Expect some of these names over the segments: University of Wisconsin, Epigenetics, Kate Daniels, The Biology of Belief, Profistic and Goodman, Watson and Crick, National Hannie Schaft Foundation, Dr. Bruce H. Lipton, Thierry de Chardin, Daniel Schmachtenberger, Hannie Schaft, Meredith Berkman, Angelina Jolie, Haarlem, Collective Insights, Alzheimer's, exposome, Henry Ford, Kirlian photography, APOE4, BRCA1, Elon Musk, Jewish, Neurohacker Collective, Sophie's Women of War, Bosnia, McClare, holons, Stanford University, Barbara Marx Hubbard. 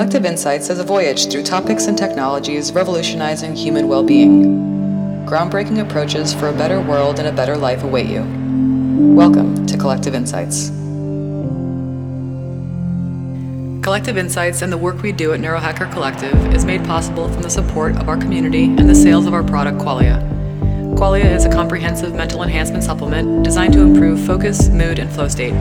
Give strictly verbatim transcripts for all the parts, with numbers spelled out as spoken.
Collective Insights as a voyage through topics and technologies revolutionizing human well-being. Groundbreaking approaches for a better world and a better life await you. Welcome to Collective Insights. Collective Insights and the work we do at Neurohacker Collective is made possible from the support of our community and the sales of our product, Qualia. Qualia is a comprehensive mental enhancement supplement designed to improve focus, mood, and flow state.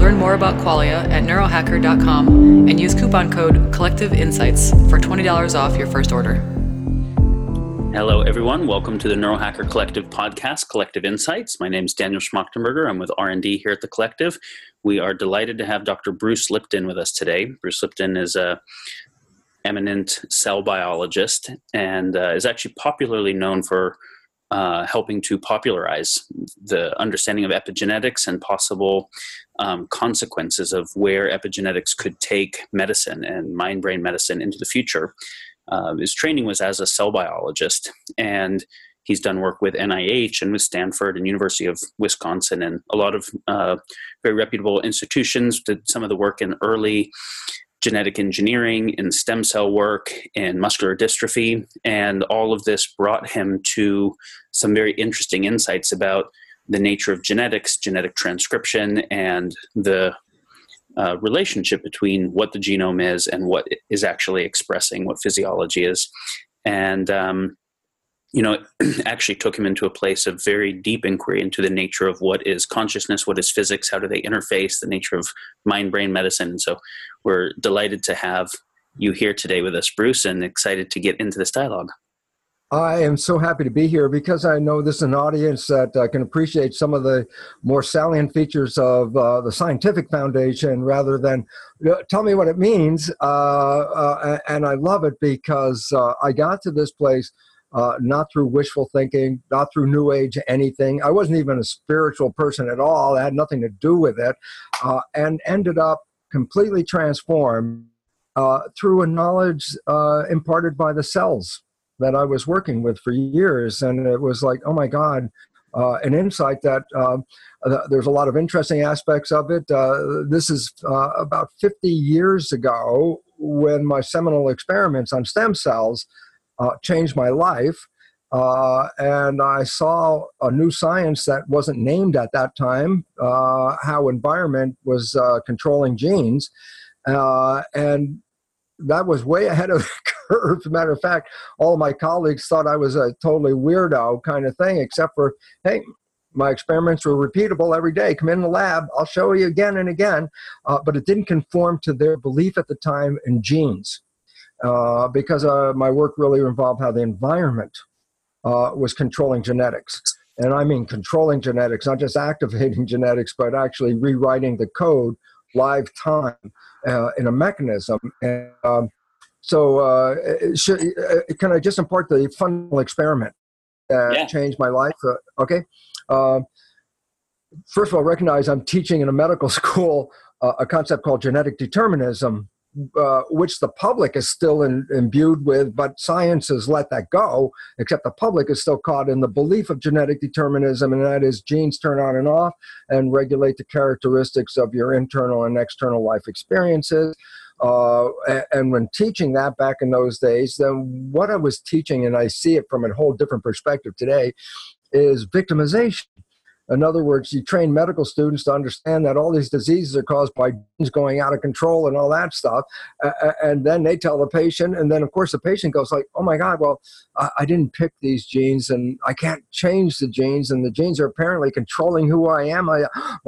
Learn more about Qualia at neurohacker dot com and use coupon code CollectiveInsights for twenty dollars off your first order. Hello, everyone. Welcome to the Neurohacker Collective podcast, Collective Insights. My name is Daniel Schmachtenberger. I'm with R and D here at the Collective. We are delighted to have Doctor Bruce Lipton with us today. Bruce Lipton is a eminent cell biologist and uh, is actually popularly known for Uh, helping to popularize the understanding of epigenetics and possible um, consequences of where epigenetics could take medicine and mind-brain medicine into the future. Uh, his training was as a cell biologist, and he's done work with N I H and with Stanford and University of Wisconsin and a lot of uh, very reputable institutions. Did some of the work in early genetic engineering, in stem cell work, in muscular dystrophy, and all of this brought him to some very interesting insights about the nature of genetics, genetic transcription, and the uh, relationship between what the genome is and what is actually expressing, what physiology is. And, um, you know, it actually took him into a place of very deep inquiry into the nature of what is consciousness, what is physics, how do they interface, the nature of mind-brain medicine. So we're delighted to have you here today with us, Bruce, and excited to get into this dialogue. I am so happy to be here because I know this is an audience that uh, can appreciate some of the more salient features of uh, the scientific foundation rather than you know, tell me what it means. Uh, uh, and I love it because uh, I got to this place Uh, not through wishful thinking, not through New Age anything. I wasn't even a spiritual person at all. I had nothing to do with it, uh, and ended up completely transformed uh, through a knowledge uh, imparted by the cells that I was working with for years. And it was like, oh my God, uh, an insight that uh, th- there's a lot of interesting aspects of it. Uh, this is uh, about fifty years ago when my seminal experiments on stem cells Uh, changed my life, uh, and I saw a new science that wasn't named at that time, uh, how environment was uh, controlling genes, uh, and that was way ahead of the curve. As a matter of fact, all my colleagues thought I was a totally weirdo kind of thing, except for, hey, my experiments were repeatable every day. Come in the lab, I'll show you again and again, uh, but it didn't conform to their belief at the time in genes. Uh, because uh, my work really involved how the environment uh, was controlling genetics. And I mean controlling genetics, not just activating genetics, but actually rewriting the code live time uh, in a mechanism. And, um, so uh, should, uh, can I just impart the fundamental experiment that yeah. changed my life? Uh, okay. Uh, first of all, recognize I'm teaching in a medical school uh, a concept called genetic determinism, Uh, which the public is still in, imbued with, but science has let that go, except the public is still caught in the belief of genetic determinism, and that is genes turn on and off and regulate the characteristics of your internal and external life experiences. Uh, and, and when teaching that back in those days, then what I was teaching, and I see it from a whole different perspective today, is victimization. In other words, you train medical students to understand that all these diseases are caused by genes going out of control and all that stuff. Uh, and then they tell the patient. And then, of course, the patient goes like, oh, my God, well, I didn't pick these genes and I can't change the genes. And the genes are apparently controlling who I am. I,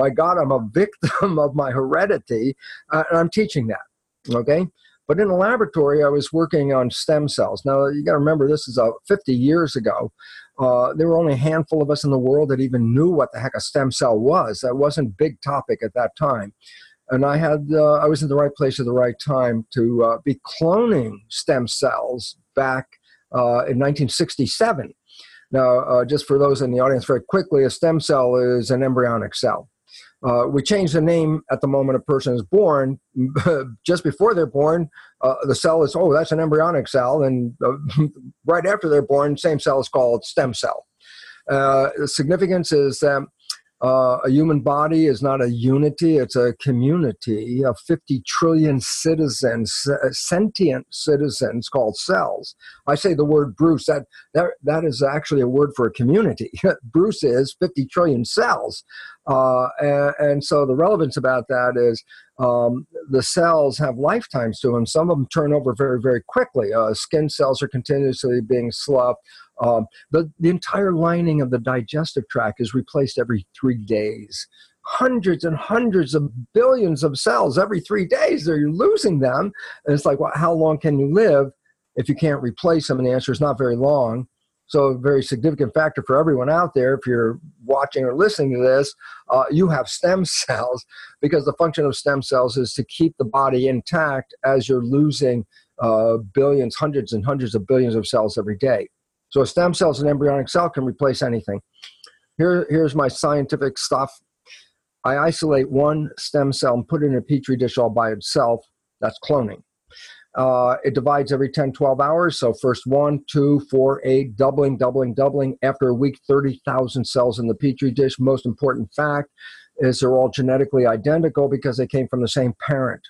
my God, I'm a victim of my heredity. Uh, and I'm teaching that. Okay. But in the laboratory, I was working on stem cells. Now, you got to remember, this is uh, fifty years ago. Uh, there were only a handful of us in the world that even knew what the heck a stem cell was. That wasn't a big topic at that time. And I had uh, I was in the right place at the right time to uh, be cloning stem cells back uh, in nineteen sixty-seven. Now, uh, just for those in the audience, very quickly, a stem cell is an embryonic cell. Uh, we change the name at the moment a person is born. Just before they're born, uh, the cell is, oh, that's an embryonic cell. And uh, right after they're born, same cell is called stem cell. Uh, the significance is that Uh, a human body is not a unity, it's a community of fifty trillion citizens, uh, sentient citizens called cells. I say the word Bruce, that, that, that is actually a word for a community. Bruce is fifty trillion cells. Uh, and, and so the relevance about that is um, the cells have lifetimes to them. Some of them turn over very, very quickly. Uh, skin cells are continuously being sloughed. Um, the, the entire lining of the digestive tract is replaced every three days. Hundreds and hundreds of billions of cells every three days. They're losing them. And it's like, well, how long can you live if you can't replace them? And the answer is not very long. So a very significant factor for everyone out there, if you're watching or listening to this, uh, you have stem cells, because the function of stem cells is to keep the body intact as you're losing uh, billions, hundreds and hundreds of billions of cells every day. So a stem cell is an embryonic cell, can replace anything. Here, here's my scientific stuff. I isolate one stem cell and put it in a petri dish all by itself. That's cloning. Uh, it divides every ten, twelve hours. So first one, two, four, eight, doubling, doubling, doubling. After a week, thirty thousand cells in the petri dish. Most important fact is they're all genetically identical because they came from the same parent.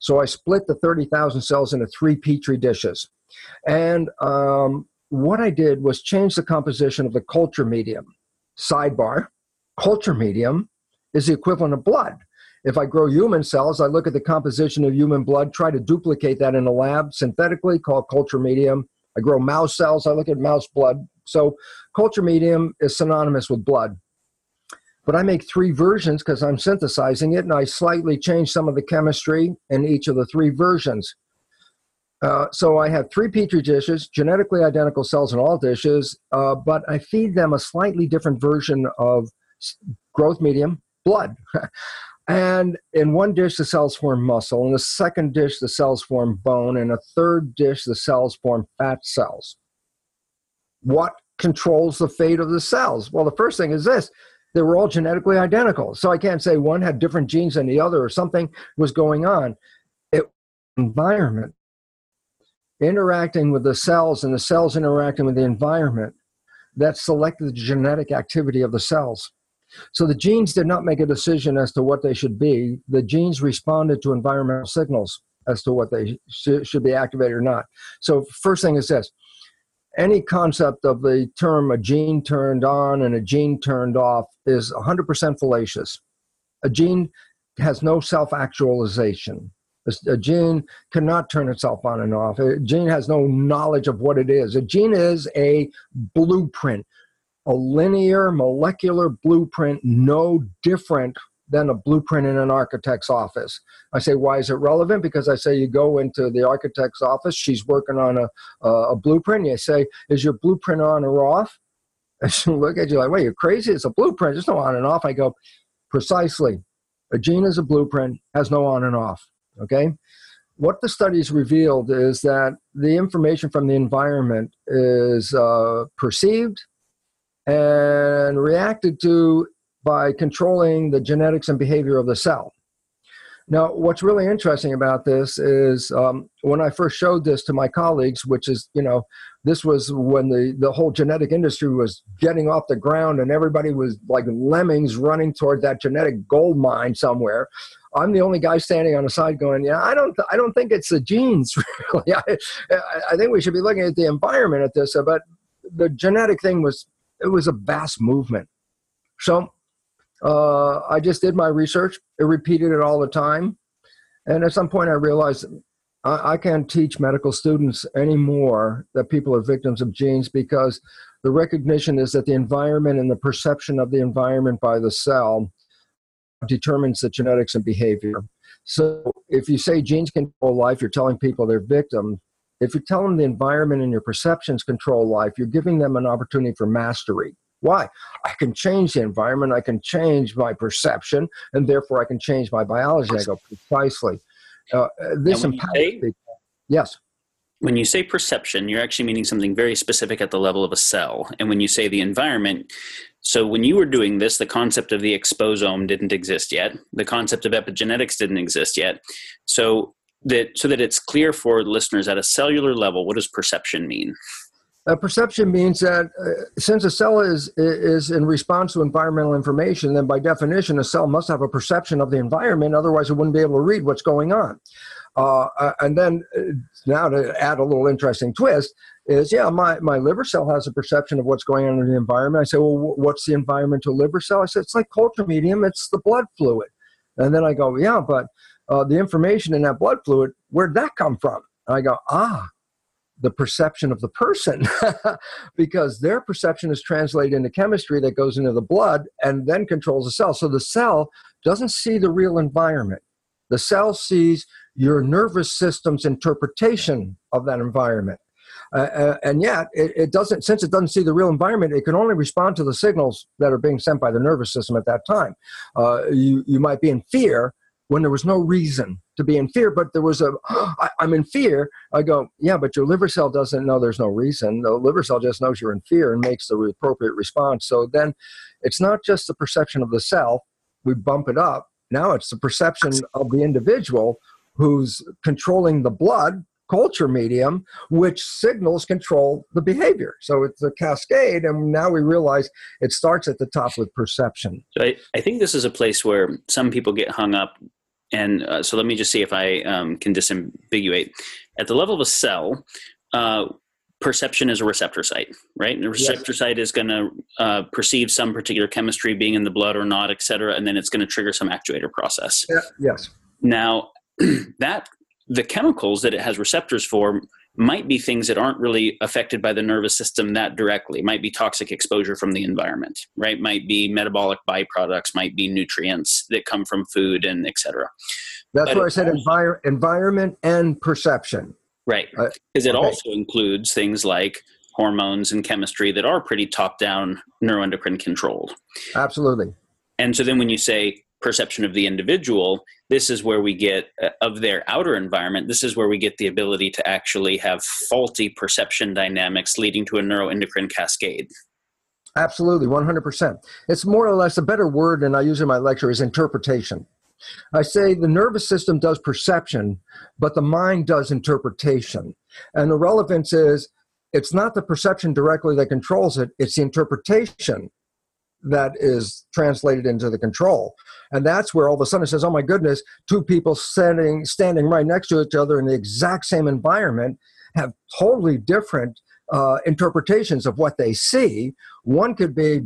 So I split the thirty thousand cells into three petri dishes. And um, what I did was change the composition of the culture medium. Sidebar, culture medium is the equivalent of blood. If I grow human cells, I look at the composition of human blood, try to duplicate that in a lab synthetically, called culture medium. I grow mouse cells, I look at mouse blood. So culture medium is synonymous with blood. But I make three versions because I'm synthesizing it, and I slightly change some of the chemistry in each of the three versions. Uh, so I have three petri dishes, genetically identical cells in all dishes, uh, but I feed them a slightly different version of growth medium, blood. And in one dish, the cells form muscle. In the second dish, the cells form bone. In a third dish, the cells form fat cells. What controls the fate of the cells? Well, the first thing is this. They were all genetically identical. So I can't say one had different genes than the other or something was going on. It was environment interacting with the cells and the cells interacting with the environment that selected the genetic activity of the cells. So the genes did not make a decision as to what they should be. The genes responded to environmental signals as to what they sh should be activated or not. So first thing is this. Any concept of the term a gene turned on and a gene turned off is one hundred percent fallacious. A gene has no self-actualization. A gene cannot turn itself on and off. A gene has no knowledge of what it is. A gene is a blueprint, a linear molecular blueprint, no different than a blueprint in an architect's office. I say, why is it relevant? Because I say you go into the architect's office, she's working on a, a, a blueprint. You say, is your blueprint on or off? And she'll look at you like, wait, you're crazy? It's a blueprint. There's no on and off. I go, precisely. A gene is a blueprint, has no on and off. Okay, what the studies revealed is that the information from the environment is uh, perceived and reacted to by controlling the genetics and behavior of the cell. Now, what's really interesting about this is um, when I first showed this to my colleagues, which is, you know, this was when the, the whole genetic industry was getting off the ground and everybody was like lemmings running toward that genetic gold mine somewhere. I'm the only guy standing on the side going, yeah, I don't, I don't think it's the genes, really. I, I think we should be looking at the environment at this. But the genetic thing was, it was a vast movement. So uh, I just did my research. It repeated it all the time. And at some point I realized I, I can't teach medical students anymore that people are victims of genes, because the recognition is that the environment and the perception of the environment by the cell determines the genetics and behavior. So if you say genes control life, you're telling people they're victims. If you tell them the environment and your perceptions control life, you're giving them an opportunity for mastery. Why? I can change the environment, I can change my perception, and therefore I can change my biology. I go, precisely. Uh, this empowers people. Yes. When you say perception, you're actually meaning something very specific at the level of a cell. And when you say the environment, so when you were doing this, the concept of the exposome didn't exist yet. The concept of epigenetics didn't exist yet. So that, so that it's clear for listeners at a cellular level, what does perception mean? Uh, perception means that uh, since a cell is, is in response to environmental information, then by definition, a cell must have a perception of the environment. Otherwise, it wouldn't be able to read what's going on. Uh, and then uh, now to add a little interesting twist is, yeah, my, my liver cell has a perception of what's going on in the environment. I say, well, what's the environmental liver cell? I said, it's like culture medium. It's the blood fluid. And then I go, yeah, but uh, the information in that blood fluid, where'd that come from? And I go, ah, the perception of the person, because their perception is translated into chemistry that goes into the blood and then controls the cell. So the cell doesn't see the real environment. The cell sees your nervous system's interpretation of that environment. Uh, and yet, it, it doesn't, since it doesn't see the real environment, it can only respond to the signals that are being sent by the nervous system at that time. Uh, you, you might be in fear when there was no reason to be in fear, but there was a, oh, I, I'm in fear. I go, yeah, but your liver cell doesn't know there's no reason. The liver cell just knows you're in fear and makes the appropriate response. So then it's not just the perception of the cell. We bump it up. Now it's the perception of the individual who's controlling the blood culture medium, which signals control the behavior. So it's a cascade, and now we realize it starts at the top with perception. So I, I think this is a place where some people get hung up, and uh, so let me just see if I um, can disambiguate. At the level of a cell, uh, perception is a receptor site, right? And the receptor yes. site is going to uh, perceive some particular chemistry being in the blood or not, et cetera, and then it's going to trigger some actuator process. Yeah, yes. Now, that the chemicals that it has receptors for might be things that aren't really affected by the nervous system that directly. It might be toxic exposure from the environment, right? Might be metabolic byproducts, might be nutrients that come from food, and et cetera. That's but where I said also, envir environment and perception. Right. Because uh, it okay. also includes things like hormones and chemistry that are pretty top-down neuroendocrine controlled. Absolutely. And so then when you say perception of the individual, this is where we get, uh, of their outer environment, this is where we get the ability to actually have faulty perception dynamics leading to a neuroendocrine cascade. Absolutely, one hundred percent. It's more or less, a better word than I use in my lecture is interpretation. I say the nervous system does perception, but the mind does interpretation. And the relevance is, it's not the perception directly that controls it, it's the interpretation that is translated into the control. And that's where all of a sudden it says, oh my goodness, two people standing, standing right next to each other in the exact same environment have totally different uh, interpretations of what they see. One could be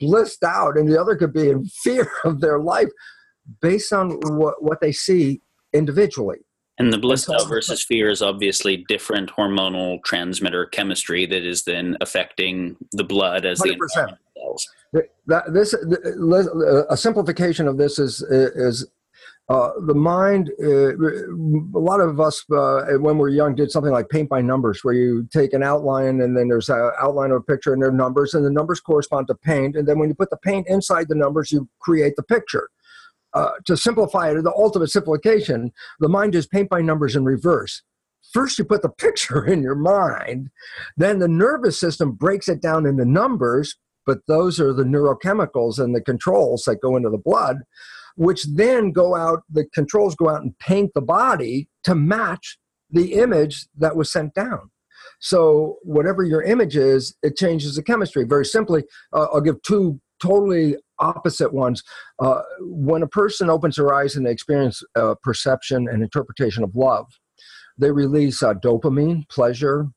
blissed out and the other could be in fear of their life based on what, what they see individually. And the blissed out versus fear is obviously different hormonal transmitter chemistry that is then affecting the blood as the environment cells. This, a simplification of this is, is uh, the mind, uh, a lot of us uh, when we were young did something like paint by numbers, where you take an outline and then there's an outline of a picture and there are numbers and the numbers correspond to paint. And then when you put the paint inside the numbers, you create the picture. Uh, to simplify it, the ultimate simplification, the mind is paint by numbers in reverse. First, you put the picture in your mind, then the nervous system breaks it down into numbers, but those are the neurochemicals and the controls that go into the blood, which then go out, the controls go out and paint the body to match the image that was sent down. So whatever your image is, it changes the chemistry. Very simply, uh, I'll give two totally opposite ones. Uh, when a person opens their eyes and they experience uh, perception and interpretation of love, they release uh, dopamine, pleasure.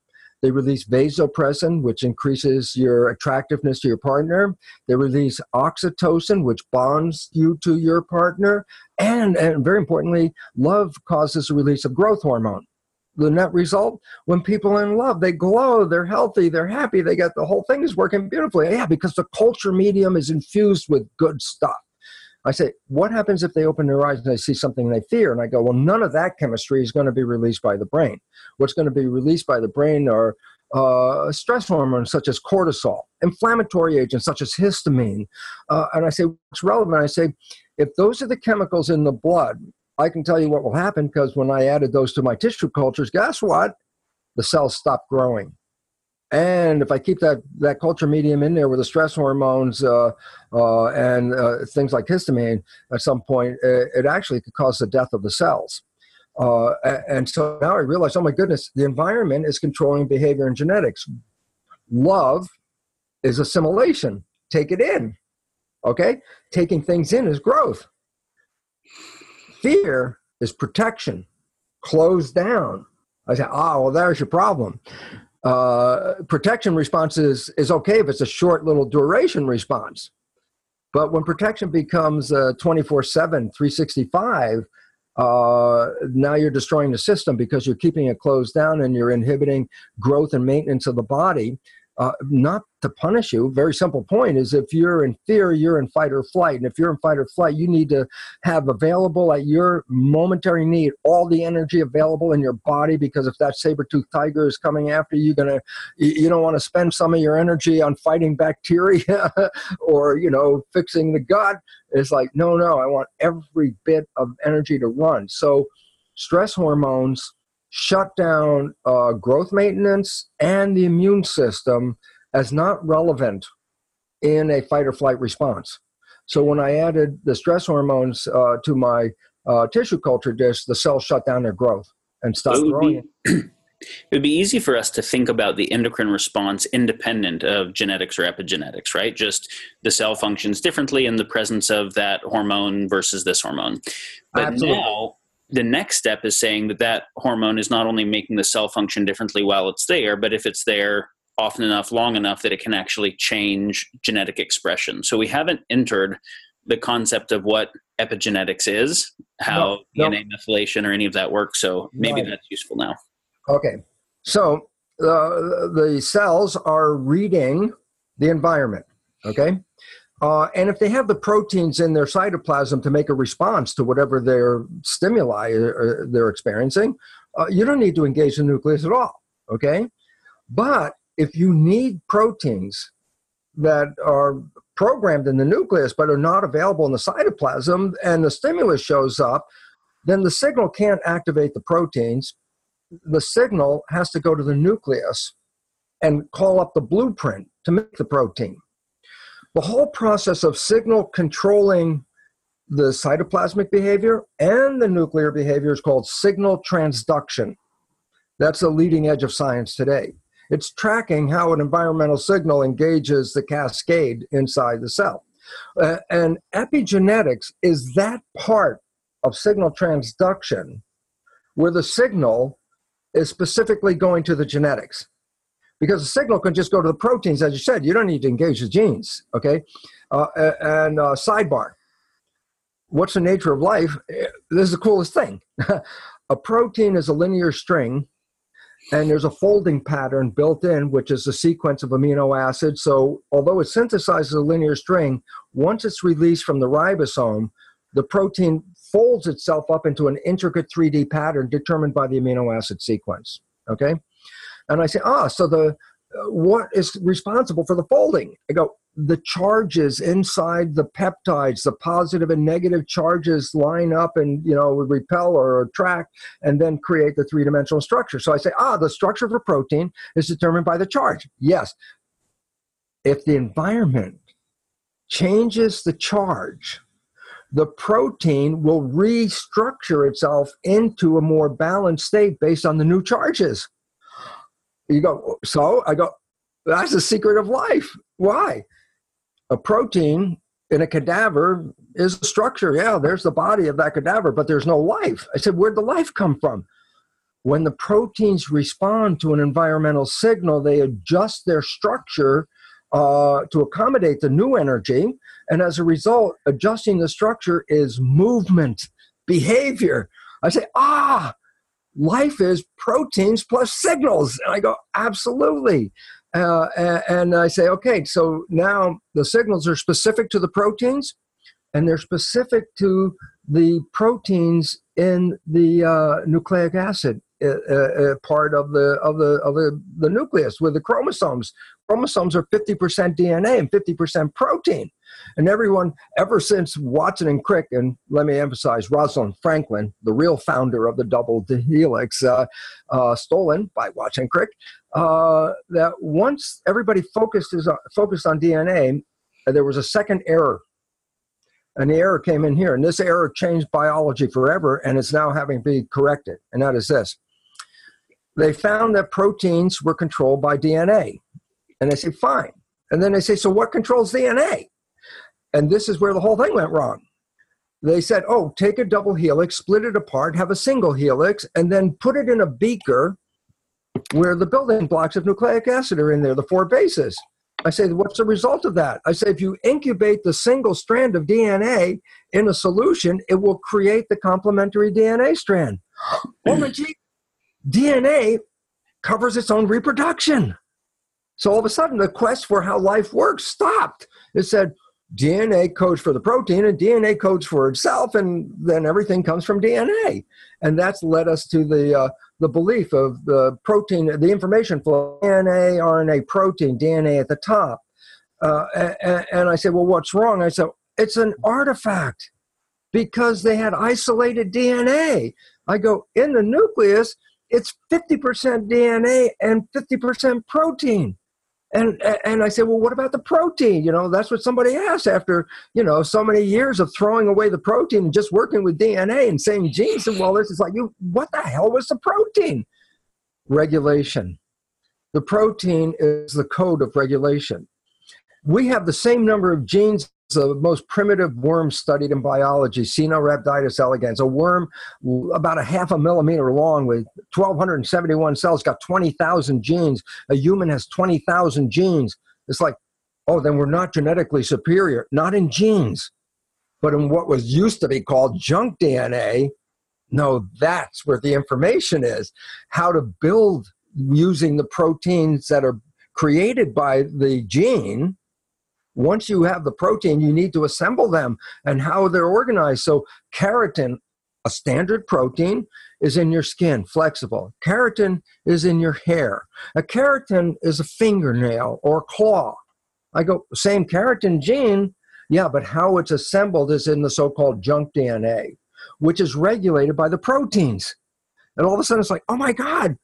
They release vasopressin, which increases your attractiveness to your partner. They release oxytocin, which bonds you to your partner. And, and very importantly, love causes the release of growth hormone. The net result, when people are in love, they glow, they're healthy, they're happy, they got the whole thing is working beautifully. Yeah, because the culture medium is infused with good stuff. I say, what happens if they open their eyes and they see something they fear? And I go, well, none of that chemistry is going to be released by the brain. What's going to be released by the brain are uh, stress hormones such as cortisol, inflammatory agents such as histamine. Uh, and I say, what's relevant? I say, if those are the chemicals in the blood, I can tell you what will happen, because when I added those to my tissue cultures, guess what? The cells stopped growing. And if I keep that, that culture medium in there with the stress hormones uh, uh, and uh, things like histamine, at some point, it, it actually could cause the death of the cells. Uh, and so now I realize, oh my goodness, the environment is controlling behavior and genetics. Love is assimilation. Take it in. Okay? Taking things in is growth. Fear is protection. Close down. I say, ah, well, there's your problem. Uh, protection response is, is okay if it's a short little duration response. But when protection becomes uh, twenty-four seven, three sixty-five, uh, now you're destroying the system because you're keeping it closed down and you're inhibiting growth and maintenance of the body. Uh, not to punish you, very simple point is if you're in fear, you're in fight or flight. And if you're in fight or flight, you need to have available at your momentary need all the energy available in your body, because if that saber-toothed tiger is coming after you, gonna, you don't want to spend some of your energy on fighting bacteria or, you know, fixing the gut. It's like, no, no, I want every bit of energy to run. So stress hormones shut down uh, growth maintenance and the immune system as not relevant in a fight or flight response. So when I added the stress hormones uh, to my uh, tissue culture dish, the cells shut down their growth and stopped growing. It would be easy for us to think about the endocrine response independent of genetics or epigenetics, right? Just the cell functions differently in the presence of that hormone versus this hormone. But Absolutely. now... the next step is saying that that hormone is not only making the cell function differently while it's there, but if it's there often enough, long enough, that it can actually change genetic expression. So we haven't entered the concept of what epigenetics is, how no, no. D N A methylation or any of that works. So maybe right. that's useful now. Okay. So uh, the cells are reading the environment. Okay. Uh, and if they have the proteins in their cytoplasm to make a response to whatever their stimuli are, they're experiencing, uh, you don't need to engage the nucleus at all, okay? But if you need proteins that are programmed in the nucleus but are not available in the cytoplasm and the stimulus shows up, then the signal can't activate the proteins. The signal has to go to the nucleus and call up the blueprint to make the protein. The whole process of signal controlling the cytoplasmic behavior and the nuclear behavior is called signal transduction. That's the leading edge of science today. It's tracking how an environmental signal engages the cascade inside the cell. Uh, and epigenetics is that part of signal transduction where the signal is specifically going to the genetics. Because the signal can just go to the proteins, as you said. You don't need to engage the genes, okay? Uh, and uh, sidebar, what's the nature of life? This is the coolest thing. A protein is a linear string, and there's a folding pattern built in, which is the sequence of amino acids. So although it synthesizes a linear string, once it's released from the ribosome, the protein folds itself up into an intricate three D pattern determined by the amino acid sequence, okay? And I say, ah, so the uh, what is responsible for the folding? I go, the charges inside the peptides, the positive and negative charges line up and, you know, repel or attract and then create the three-dimensional structure. So I say, ah, the structure of a protein is determined by the charge. Yes. If the environment changes the charge, the protein will restructure itself into a more balanced state based on the new charges. You go, so I go, that's the secret of life. Why? A protein in a cadaver is a structure. Yeah, there's the body of that cadaver, but there's no life. I said, where'd the life come from? When the proteins respond to an environmental signal, they adjust their structure uh, to accommodate the new energy. And as a result, adjusting the structure is movement, behavior. I say, ah, life is proteins plus signals. And I go, absolutely. Uh, and I say, okay, so now the signals are specific to the proteins, and they're specific to the proteins in the uh, nucleic acid uh, uh, part of the of the of the, the nucleus with the chromosomes. Chromosomes are fifty percent D N A and fifty percent protein. And everyone, ever since Watson and Crick, and let me emphasize, Rosalind Franklin, the real founder of the double helix, uh, uh, stolen by Watson and Crick, uh, that once everybody focused, is on, focused on D N A, there was a second error. And the error came in here. And this error changed biology forever, and it's now having to be corrected. And that is this. They found that proteins were controlled by D N A. And I say, fine. And then I say, so what controls D N A? And this is where the whole thing went wrong. They said, oh, take a double helix, split it apart, have a single helix, and then put it in a beaker where the building blocks of nucleic acid are in there, the four bases. I say, what's the result of that? I say, if you incubate the single strand of D N A in a solution, it will create the complementary D N A strand. Oh my gee, D N A covers its own reproduction. So all of a sudden, the quest for how life works stopped. It said, D N A codes for the protein, and D N A codes for itself, and then everything comes from D N A. And that's led us to the uh, the belief of the protein, the information flow, D N A, R N A, protein, D N A at the top. Uh, and, and I said, well, what's wrong? I said, it's an artifact because they had isolated D N A. I go, in the nucleus, it's fifty percent D N A and fifty percent protein. And, and I said, well, what about the protein? You know, that's what somebody asked after, you know, so many years of throwing away the protein and just working with D N A and saying genes and all this. It's like, you, what the hell was the protein? Regulation. The protein is the code of regulation. We have the same number of genes as the most primitive worm studied in biology, C. elegans, a worm about a half a millimeter long with one thousand two hundred seventy-one cells, got twenty thousand genes. A human has twenty thousand genes. It's like, oh, then we're not genetically superior, not in genes, but in what was used to be called junk D N A. No, that's where the information is, how to build using the proteins that are created by the gene. Once you have the protein, you need to assemble them and how they're organized. So keratin, a standard protein, is in your skin, flexible. Keratin is in your hair. A keratin is a fingernail or a claw. I go, same keratin gene? Yeah, but how it's assembled is in the so-called junk D N A, which is regulated by the proteins. And all of a sudden, it's like, oh, my God.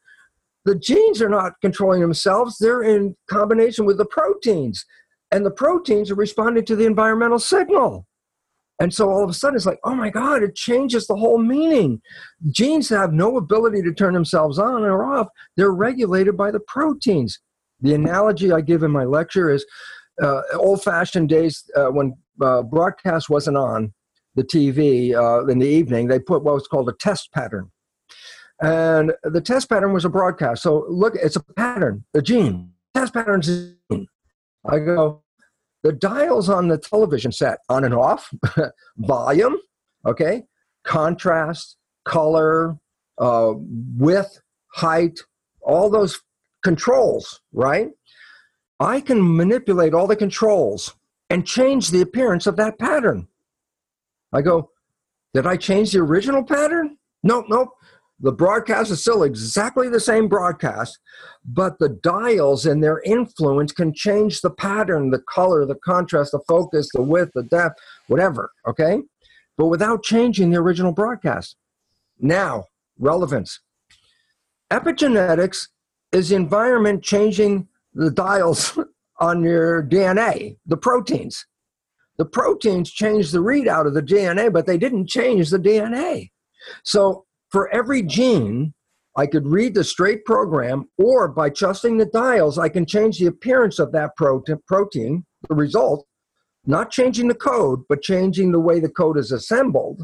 The genes are not controlling themselves. They're in combination with the proteins. And the proteins are responding to the environmental signal. And so all of a sudden, it's like, oh, my God, it changes the whole meaning. Genes have no ability to turn themselves on or off. They're regulated by the proteins. The analogy I give in my lecture is uh, old-fashioned days uh, when uh, broadcast wasn't on the T V uh, in the evening, they put what was called a test pattern. And the test pattern was a broadcast. So look, it's a pattern, a gene. Test pattern's a gene. I go, the dials on the television set, on and off, volume, okay, contrast, color, uh, width, height, all those controls, right? I can manipulate all the controls and change the appearance of that pattern. I go, did I change the original pattern? Nope, nope. The broadcast is still exactly the same broadcast, but the dials and their influence can change the pattern, the color, the contrast, the focus, the width, the depth, whatever, okay? But without changing the original broadcast. Now, relevance. Epigenetics is the environment changing the dials on your D N A, the proteins. The proteins change the readout of the D N A, but they didn't change the D N A. So, for every gene, I could read the straight program, or by adjusting the dials, I can change the appearance of that protein, the result, not changing the code, but changing the way the code is assembled.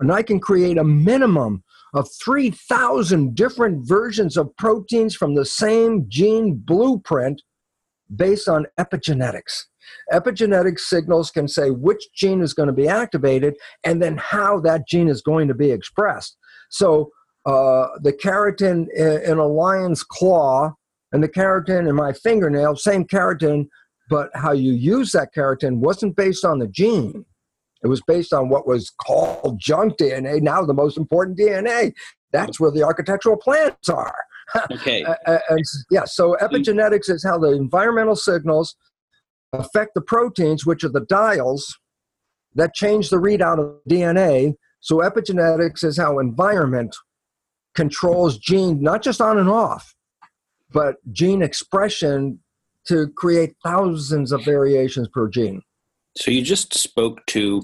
And I can create a minimum of three thousand different versions of proteins from the same gene blueprint based on epigenetics. Epigenetic signals can say which gene is going to be activated and then how that gene is going to be expressed. So uh, the keratin in a lion's claw and the keratin in my fingernail, same keratin, but how you use that keratin wasn't based on the gene. It was based on what was called junk D N A, now the most important D N A. That's where the architectural plans are. Okay. And, yeah, so epigenetics is how the environmental signals affect the proteins, which are the dials that change the readout of D N A. So epigenetics is how environment controls gene, not just on and off, but gene expression to create thousands of variations per gene. So you just spoke to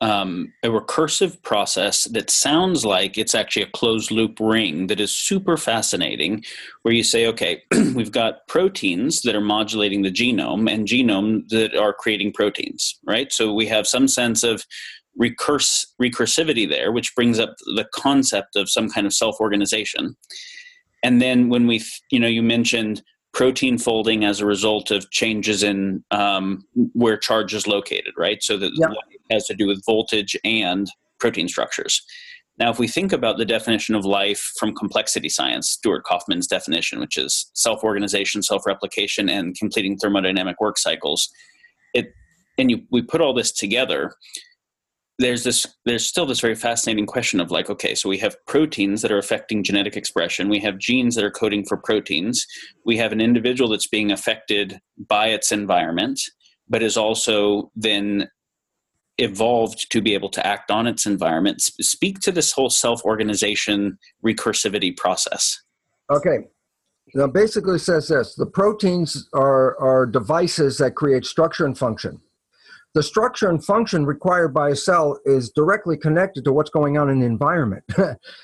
um, a recursive process that sounds like it's actually a closed loop ring that is super fascinating, where you say, okay, we've got proteins that are modulating the genome and genome that are creating proteins, right? So we have some sense of recurse, recursivity there, which brings up the concept of some kind of self-organization. And then when we, you know, you mentioned protein folding as a result of changes in um, where charge is located, right? So that yep. It has to do with voltage and protein structures. Now, if we think about the definition of life from complexity science, Stuart Kaufman's definition, which is self-organization, self-replication, and completing thermodynamic work cycles, it and you, we put all this together, there's this, there's still this very fascinating question of like, okay, so we have proteins that are affecting genetic expression. We have genes that are coding for proteins. We have an individual that's being affected by its environment, but is also then evolved to be able to act on its environment. Speak to this whole self-organization recursivity process. Okay. Now basically it says this, the proteins are, are devices that create structure and function. The structure and function required by a cell is directly connected to what's going on in the environment.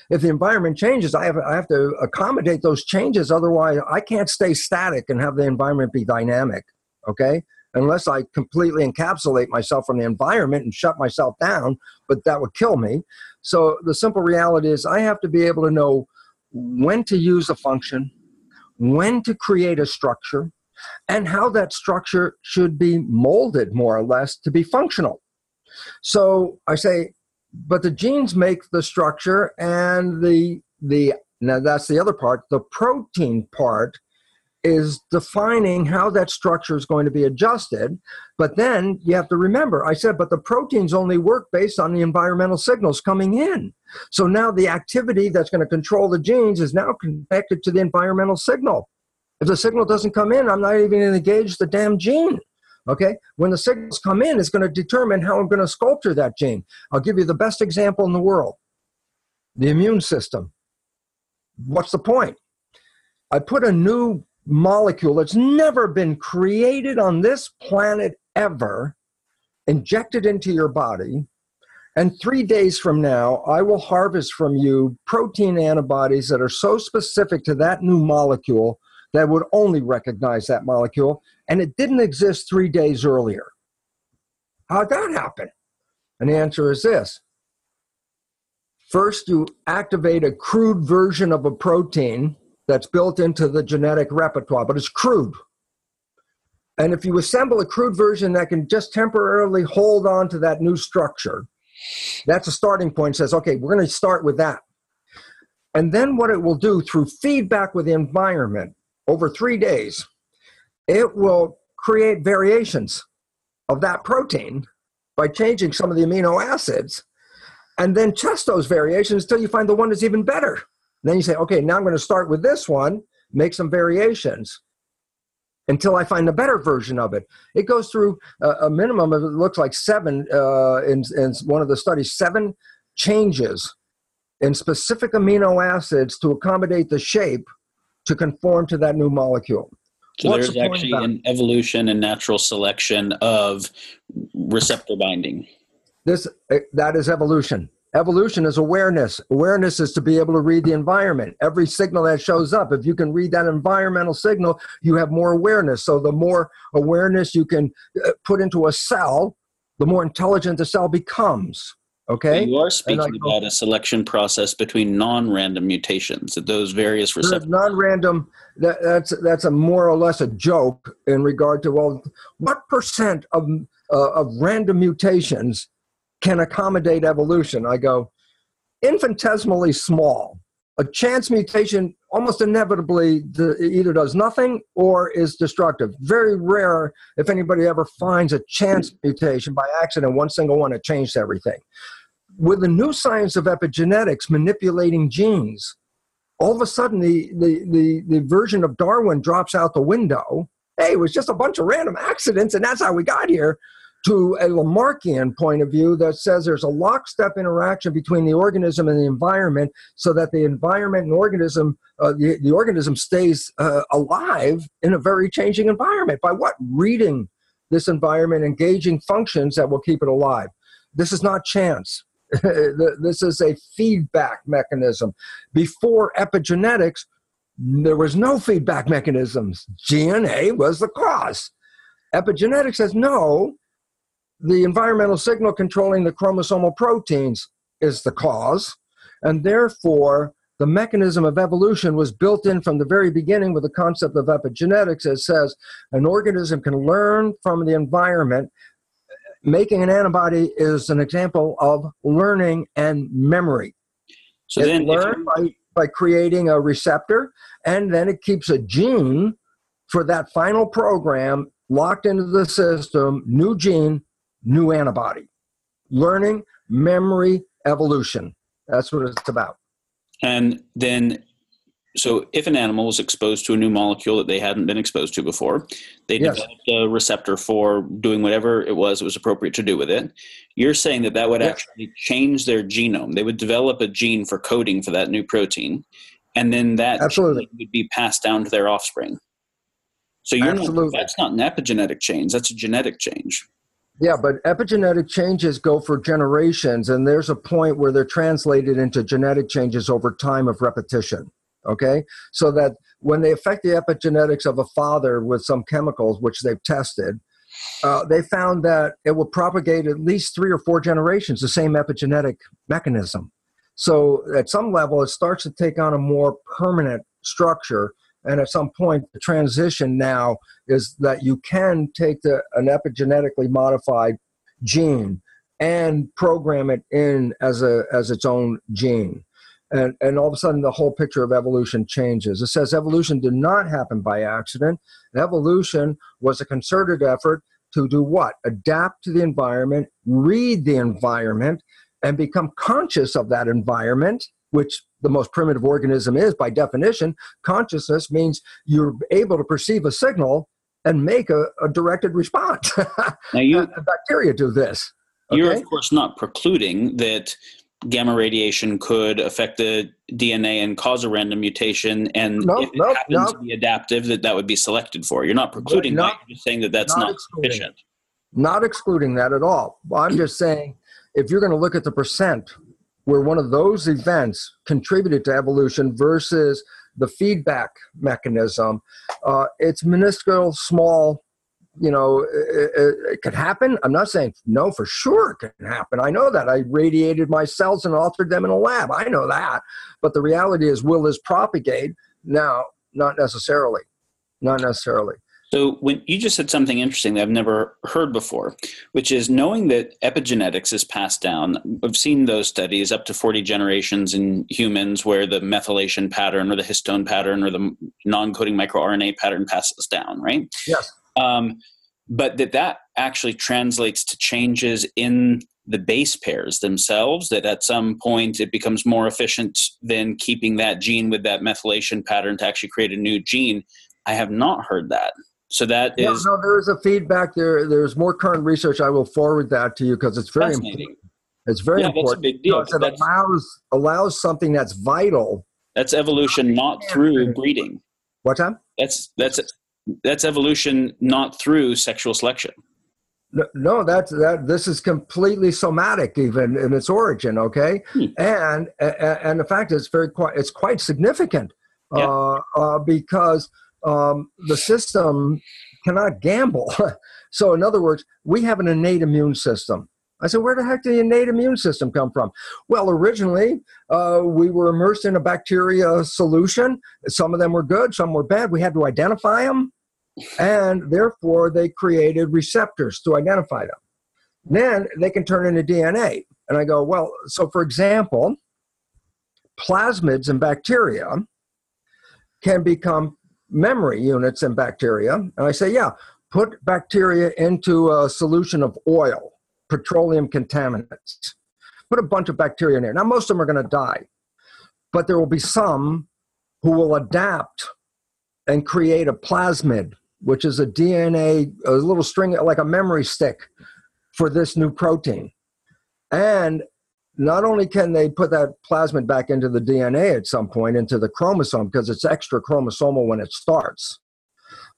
If the environment changes, I have, I have to accommodate those changes. Otherwise, I can't stay static and have the environment be dynamic, okay? Unless I completely encapsulate myself from the environment and shut myself down, but that would kill me. So the simple reality is I have to be able to know when to use a function, when to create a structure, and how that structure should be molded, more or less, to be functional. So I say, but the genes make the structure, and the, the now that's the other part, the protein part is defining how that structure is going to be adjusted. But then you have to remember, I said, but the proteins only work based on the environmental signals coming in. So now the activity that's going to control the genes is now connected to the environmental signal. If the signal doesn't come in, I'm not even going to engage the damn gene, okay? When the signals come in, it's going to determine how I'm going to sculpture that gene. I'll give you the best example in the world, the immune system. What's the point? I put a new molecule that's never been created on this planet ever, injected into your body, and three days from now, I will harvest from you protein antibodies that are so specific to that new molecule that would only recognize that molecule, and it didn't exist three days earlier. How'd that happen? And the answer is this. First, you activate a crude version of a protein that's built into the genetic repertoire, but it's crude. And if you assemble a crude version that can just temporarily hold on to that new structure, that's a starting point, says, okay, we're gonna start with that. And then what it will do through feedback with the environment, over three days, it will create variations of that protein by changing some of the amino acids, and then test those variations until you find the one that's even better. And then you say, okay, now I'm going to start with this one, make some variations until I find a better version of it. It goes through a, a minimum of, it looks like seven, uh, in, in one of the studies, seven changes in specific amino acids to accommodate the shape to conform to that new molecule. So What's there's the actually an evolution and natural selection of receptor binding. This, that is evolution. Evolution is awareness. Awareness is to be able to read the environment. Every signal that shows up, if you can read that environmental signal, you have more awareness. So the more awareness you can put into a cell, the more intelligent the cell becomes. Okay. And you are speaking I, about a selection process between non-random mutations at those various receptors. Non-random, that, that's, that's a more or less a joke in regard to, well, what percent of, uh, of random mutations can accommodate evolution? I go, infinitesimally small. A chance mutation almost inevitably either does nothing or is destructive. Very rare if anybody ever finds a chance mutation by accident, one single one, it changed everything. With the new science of epigenetics manipulating genes, all of a sudden the, the, the, the version of Darwin drops out the window. Hey, it was just a bunch of random accidents and that's how we got here, to a Lamarckian point of view that says there's a lockstep interaction between the organism and the environment so that the environment and organism, uh, the, the organism stays uh, alive in a very changing environment. By what? Reading this environment, engaging functions that will keep it alive. This is not chance. This is a feedback mechanism. Before epigenetics, there was no feedback mechanisms. G N A was the cause. Epigenetics says, no, the environmental signal controlling the chromosomal proteins is the cause, and therefore the mechanism of evolution was built in from the very beginning with the concept of epigenetics. It says an organism can learn from the environment. Making an antibody is an example of learning and memory. So it then learned by, by creating a receptor, and then it keeps a gene for that final program locked into the system. New gene, new antibody. Learning, memory, evolution. That's what it's about. And then, so if an animal was exposed to a new molecule that they hadn't been exposed to before, they yes. developed a receptor for doing whatever it was it was appropriate to do with it. You're saying that that would yes. actually change their genome. They would develop a gene for coding for that new protein, and then that Absolutely. Gene would be passed down to their offspring. So you're not, that's not an epigenetic change. That's a genetic change. Yeah, but epigenetic changes go for generations, and there's a point where they're translated into genetic changes over time of repetition, okay? So that when they affect the epigenetics of a father with some chemicals, which they've tested, uh, they found that it will propagate at least three or four generations, the same epigenetic mechanism. So at some level, it starts to take on a more permanent structure. And at some point, the transition now is that you can take the, an epigenetically modified gene and program it in as, a, as its own gene. And, and all of a sudden, the whole picture of evolution changes. It says evolution did not happen by accident. Evolution was a concerted effort to do what? Adapt to the environment, read the environment, and become conscious of that environment, which the most primitive organism is by definition. Consciousness means you're able to perceive a signal and make a, a directed response. Now you, bacteria do this. Okay? You're of course not precluding that gamma radiation could affect the D N A and cause a random mutation, and no, if it no, happens no. to be adaptive, that that would be selected for. You're not precluding not, that. You're just saying that that's not, not sufficient. Not excluding that at all. I'm just saying if you're going to look at the percent where one of those events contributed to evolution versus the feedback mechanism, uh, it's minuscule, small, you know, it, it, it could happen. I'm not saying no, for sure it can happen. I know that. I radiated my cells and altered them in a lab. I know that. But the reality is, will this propagate? No, not necessarily. Not necessarily. So when you just said something interesting that I've never heard before, which is knowing that epigenetics is passed down. I've seen those studies up to forty generations in humans where the methylation pattern or the histone pattern or the non-coding microRNA pattern passes down, right? Yes. Um, but that that actually translates to changes in the base pairs themselves, that at some point it becomes more efficient than keeping that gene with that methylation pattern to actually create a new gene. I have not heard that. So that is... No, no, there is a feedback there. There's more current research. I will forward that to you because it's very important. It's very yeah, important. That's a big deal. Because it allows, allows something that's vital. That's evolution not through breeding. What time? That's, that's, that's evolution not through sexual selection. No, no that's, that, this is completely somatic even in its origin, okay? Hmm. And, and the fact is very quite, it's quite significant yeah. uh, uh, because... Um, the system cannot gamble. So in other words, we have an innate immune system. I said, where the heck did the innate immune system come from? Well, originally, uh, we were immersed in a bacteria solution. Some of them were good, some were bad. We had to identify them, and therefore they created receptors to identify them. Then they can turn into D N A. And I go, well, so for example, plasmids in bacteria can become memory units in bacteria. And I say, yeah, put bacteria into a solution of oil, petroleum contaminants. Put a bunch of bacteria in there. Now, most of them are going to die, but there will be some who will adapt and create a plasmid, which is a D N A, a little string, like a memory stick for this new protein. And not only can they put that plasmid back into the D N A at some point, into the chromosome, because it's extra chromosomal when it starts,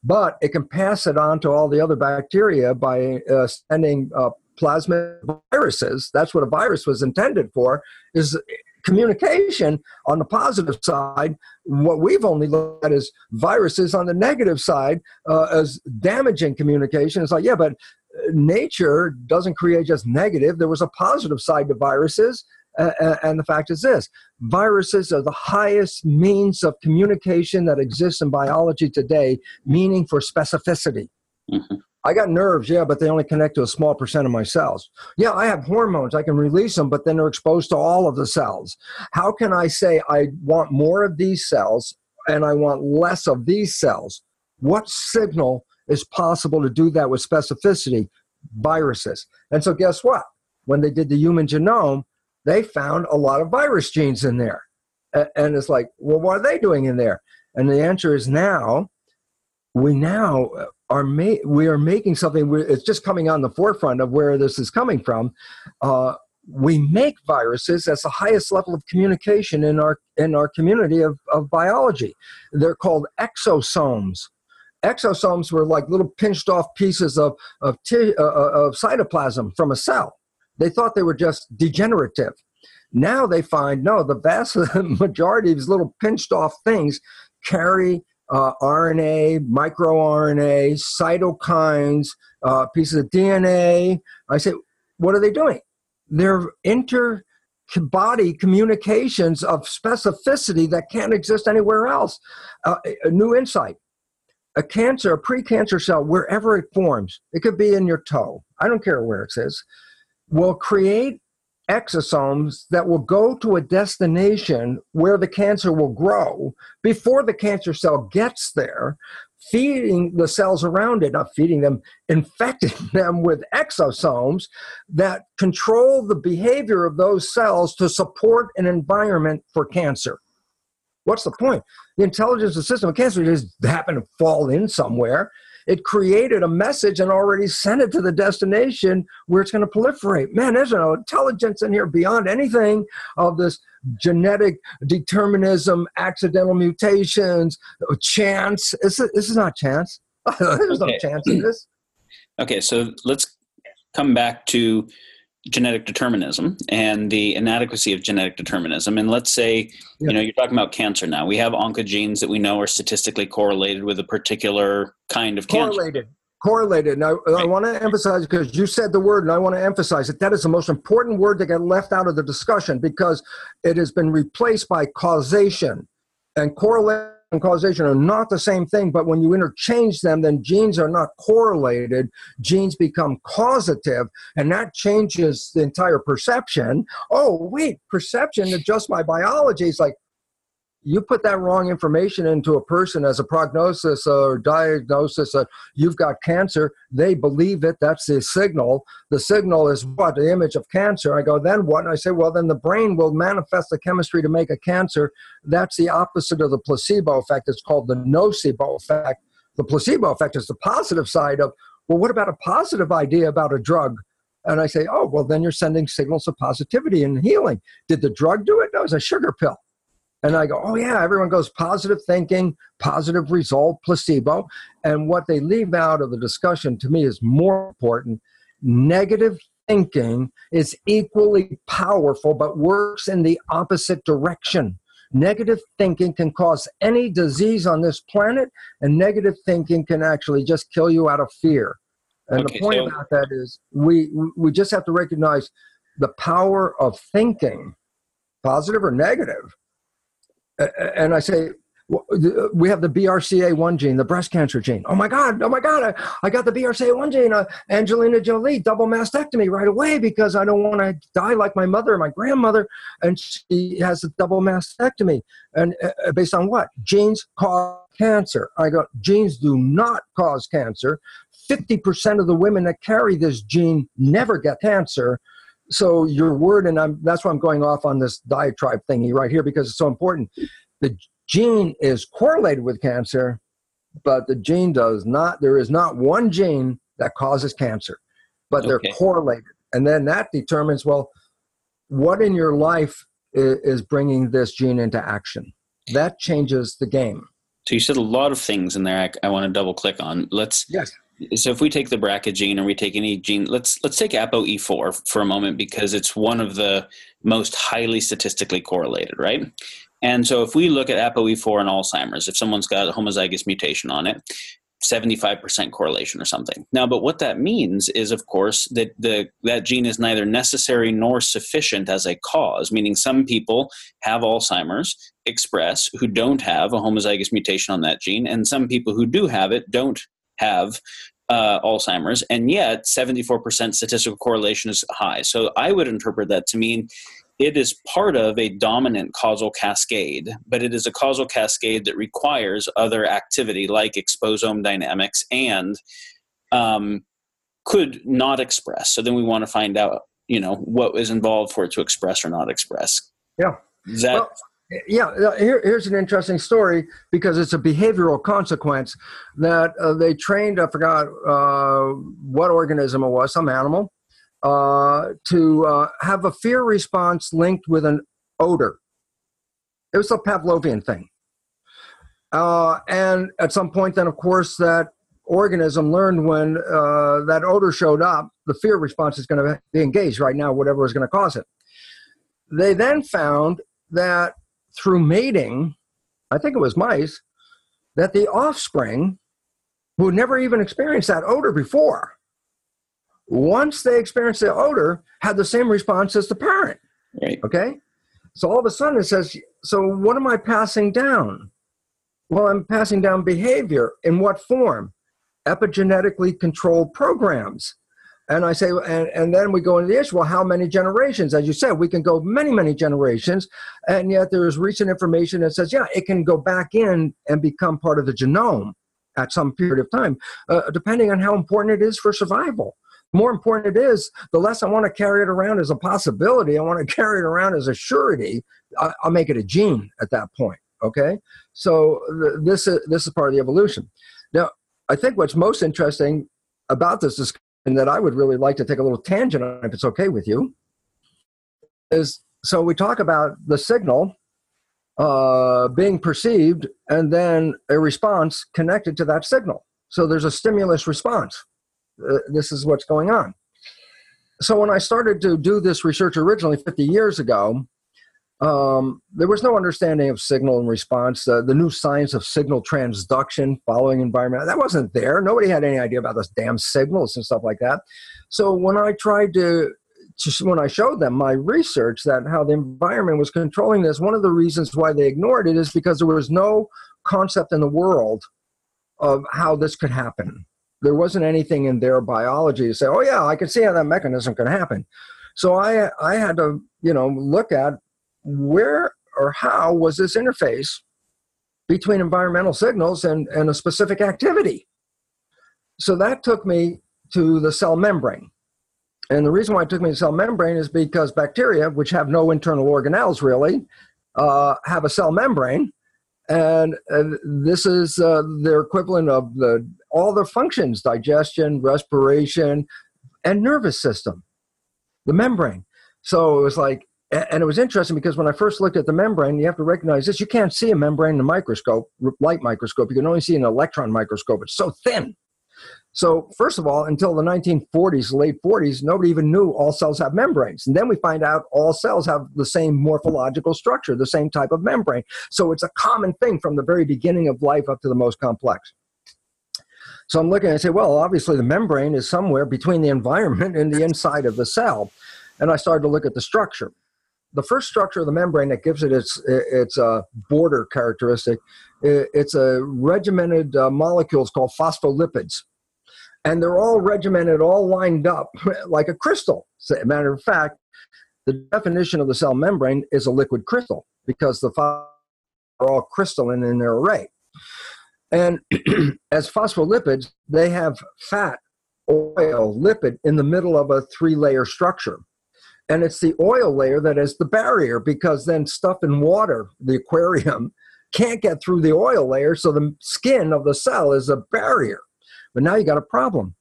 but it can pass it on to all the other bacteria by uh, sending uh, plasmid viruses. That's what a virus was intended for, is communication on the positive side. What we've only looked at is viruses on the negative side uh, as damaging communication. It's like, yeah, but nature doesn't create just negative. There was a positive side to viruses. Uh, and the fact is this, viruses are the highest means of communication that exists in biology today, meaning for specificity. Mm-hmm. I got nerves, yeah, but they only connect to a small percent of my cells. Yeah, I have hormones. I can release them, but then they're exposed to all of the cells. How can I say I want more of these cells and I want less of these cells? What signal is possible to do that with specificity? Viruses. And so guess what? When they did the human genome, they found a lot of virus genes in there. And it's like, well, what are they doing in there? And the answer is now, we now... Are ma we are making something, we're, it's just coming on the forefront of where this is coming from. Uh, we make viruses. That's the highest level of communication in our, in our community of, of biology. They're called exosomes. Exosomes were like little pinched off pieces of, of, t uh, of cytoplasm from a cell. They thought they were just degenerative. Now they find, no, the vast majority of these little pinched off things carry Uh, R N A, microRNA, cytokines, uh, pieces of D N A. I say, what are they doing? They're inter-body communications of specificity that can't exist anywhere else. Uh, a new insight. A cancer, a precancer cell, wherever it forms, it could be in your toe, I don't care where it is, will create exosomes that will go to a destination where the cancer will grow before the cancer cell gets there, feeding the cells around it, not feeding them, infecting them with exosomes that control the behavior of those cells to support an environment for cancer. What's the point? The intelligence of the system of cancer just happened to fall in somewhere. It created a message and already sent it to the destination where it's going to proliferate. Man, there's an intelligence in here beyond anything of this genetic determinism, accidental mutations, chance. This is not chance. There's okay. no chance in this. Okay, so let's come back to genetic determinism and the inadequacy of genetic determinism. And let's say, yeah. you know, you're talking about cancer now. We have oncogenes that we know are statistically correlated with a particular kind of cancer. Correlated. Correlated. And I, right. I want to emphasize, because you said the word, and I want to emphasize that that is the most important word that got left out of the discussion, because it has been replaced by causation. And correlation and causation are not the same thing, but when you interchange them, then genes are not correlated. Genes become causative, and that changes the entire perception. Oh, wait, perception, adjust my biology. It's like, you put that wrong information into a person as a prognosis or diagnosis that you've got cancer, they believe it, that's the signal. The signal is what? The image of cancer. I go, then what? And I say, well, then the brain will manifest the chemistry to make a cancer. That's the opposite of the placebo effect. It's called the nocebo effect. The placebo effect is the positive side of, well, what about a positive idea about a drug? And I say, oh, well, then you're sending signals of positivity and healing. Did the drug do it? No, it's a sugar pill. And I go, oh, yeah, everyone goes positive thinking, positive result, placebo. And what they leave out of the discussion to me is more important. Negative thinking is equally powerful, but works in the opposite direction. Negative thinking can cause any disease on this planet, and negative thinking can actually just kill you out of fear. And okay, the point so about that is we, we just have to recognize the power of thinking, positive or negative. And I say, we have the B R C A one gene, the breast cancer gene. Oh, my God. Oh, my God. I, I got the B R C A one gene. Uh, Angelina Jolie, double mastectomy right away because I don't want to die like my mother and my grandmother. And she has a double mastectomy. And uh, based on what? Genes cause cancer. I go, genes do not cause cancer. fifty percent of the women that carry this gene never get cancer. So your word, and I'm, that's why I'm going off on this diatribe thingy right here, because it's so important. The gene is correlated with cancer, but the gene does not. There is not one gene that causes cancer, but they're okay. correlated. And then that determines, well, what in your life is, is bringing this gene into action? That changes the game. So you said a lot of things in there I, I want to double click on. Let's yes. So if we take the B R C A gene, or we take any gene, let's let's take A P O E four for a moment, because it's one of the most highly statistically correlated, right? And so if we look at A P O E four in Alzheimer's, if someone's got a homozygous mutation on it, seventy-five percent correlation or something. Now, but what that means is, of course, that the that gene is neither necessary nor sufficient as a cause, meaning some people have Alzheimer's express who don't have a homozygous mutation on that gene, and some people who do have it don't have uh, Alzheimer's, and yet seventy-four percent statistical correlation is high. So I would interpret that to mean it is part of a dominant causal cascade, but it is a causal cascade that requires other activity like exposome dynamics and um, could not express. So then we want to find out, you know, what is involved for it to express or not express. Yeah. Is that... Well, Yeah, here, here's an interesting story, because it's a behavioral consequence that uh, they trained, I forgot uh, what organism it was, some animal, uh, to uh, have a fear response linked with an odor. It was a Pavlovian thing. Uh, and at some point then, of course, that organism learned when uh, that odor showed up, the fear response is going to be engaged right now, whatever is going to cause it. They then found that through mating, I think it was mice, that the offspring, who never even experienced that odor before, once they experienced the odor, had the same response as the parent. Right. Okay? So all of a sudden it says, so what am I passing down? Well, I'm passing down behavior. In what form? Epigenetically controlled programs. And I say, and, and then we go into the issue, well, how many generations? As you said, we can go many, many generations, and yet there is recent information that says, yeah, it can go back in and become part of the genome at some period of time, uh, depending on how important it is for survival. The more important it is, the less I want to carry it around as a possibility. I want to carry it around as a surety. I, I'll make it a gene at that point, okay? So th this is, this is part of the evolution. Now, I think what's most interesting about this discussion, and that I would really like to take a little tangent on, if it's okay with you, is so we talk about the signal uh, being perceived and then a response connected to that signal. So there's a stimulus response. Uh, this is what's going on. So when I started to do this research originally fifty years ago, um, there was no understanding of signal and response, uh, the new science of signal transduction, following environment. That wasn't there. Nobody had any idea about those damn signals and stuff like that. So when I tried to, to, when I showed them my research that how the environment was controlling this, one of the reasons why they ignored it is because there was no concept in the world of how this could happen. There wasn't anything in their biology to say, oh yeah, I can see how that mechanism can happen. So I, I had to, you know, look at where or how was this interface between environmental signals and, and a specific activity? So that took me to the cell membrane. And the reason why it took me to cell membrane is because bacteria, which have no internal organelles really, uh, have a cell membrane. And uh, this is uh, their equivalent of the, all the functions, digestion, respiration, and nervous system, the membrane. So it was like, and it was interesting because when I first looked at the membrane, you have to recognize this. You can't see a membrane in a microscope, light microscope. You can only see in an electron microscope. It's so thin. So first of all, until the nineteen forties, late forties, nobody even knew all cells have membranes. And then we find out all cells have the same morphological structure, the same type of membrane. So it's a common thing from the very beginning of life up to the most complex. So I'm looking and I say, well, obviously the membrane is somewhere between the environment and the inside of the cell. And I started to look at the structure. The first structure of the membrane that gives it its, its uh, border characteristic, it's a regimented uh, molecules called phospholipids. And they're all regimented, all lined up like a crystal. As a matter of fact, the definition of the cell membrane is a liquid crystal because the phospholipids are all crystalline in their array. And as phospholipids, they have fat, oil, lipid in the middle of a three-layer structure. And it's the oil layer that is the barrier, because then stuff in water, the aquarium, can't get through the oil layer, so the skin of the cell is a barrier. But now you got a problem.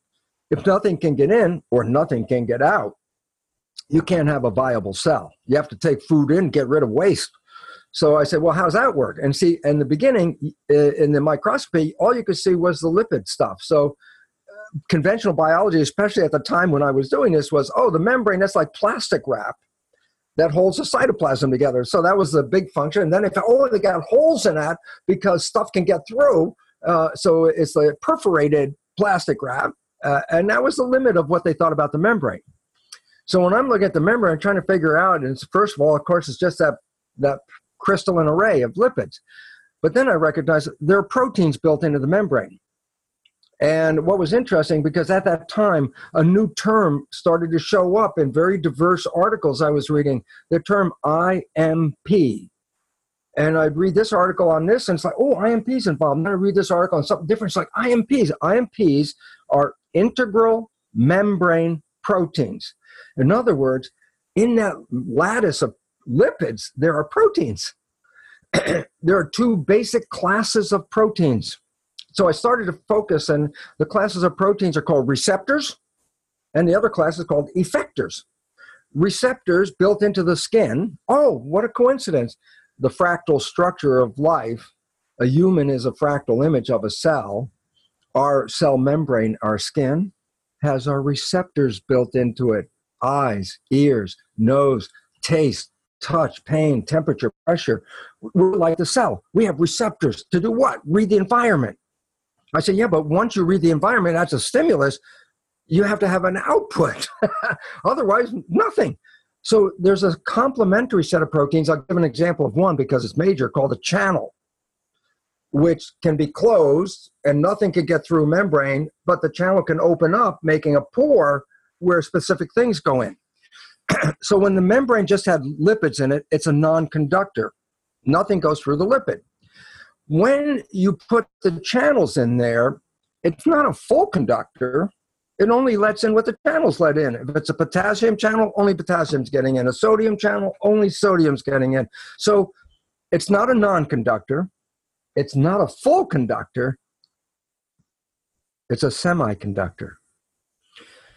If nothing can get in or nothing can get out, you can't have a viable cell. You have to take food in, get rid of waste. So I said, well, how's that work? And see, in the beginning, in the microscopy, all you could see was the lipid stuff. So conventional biology, especially at the time when I was doing this, was, oh, the membrane, that's like plastic wrap that holds the cytoplasm together. So that was the big function. And then if only they got holes in that, because stuff can get through, uh, so it's the perforated plastic wrap. Uh, and that was the limit of what they thought about the membrane. So when I'm looking at the membrane, I'm trying to figure out, and it's, first of all, of course, it's just that, that crystalline array of lipids. But then I recognized there are proteins built into the membrane. And what was interesting, because at that time, a new term started to show up in very diverse articles I was reading, the term I M P. And I'd read this article on this, and it's like, oh, I M P's involved. And then I read this article on something different. It's like I M P's. I M P's are integral membrane proteins. In other words, in that lattice of lipids, there are proteins. There are two basic classes of proteins. So I started to focus, and the classes of proteins are called receptors, and the other class is called effectors. Receptors built into the skin. Oh, what a coincidence. The fractal structure of life, a human is a fractal image of a cell. Our cell membrane, our skin, has our receptors built into it. Eyes, ears, nose, taste, touch, pain, temperature, pressure. We're like the cell. We have receptors to do what? Read the environment. I said, yeah, but once you read the environment, that's a stimulus. You have to have an output. Otherwise, nothing. So there's a complementary set of proteins. I'll give an example of one because it's major, called a channel, which can be closed and nothing can get through membrane, but the channel can open up, making a pore where specific things go in. So when the membrane just had lipids in it, it's a non-conductor. Nothing goes through the lipid. When you put the channels in there, it's not a full conductor. It only lets in what the channels let in. If it's a potassium channel, only potassium's getting in. A sodium channel, only sodium's getting in. So it's not a non-conductor. It's not a full conductor. It's a semiconductor.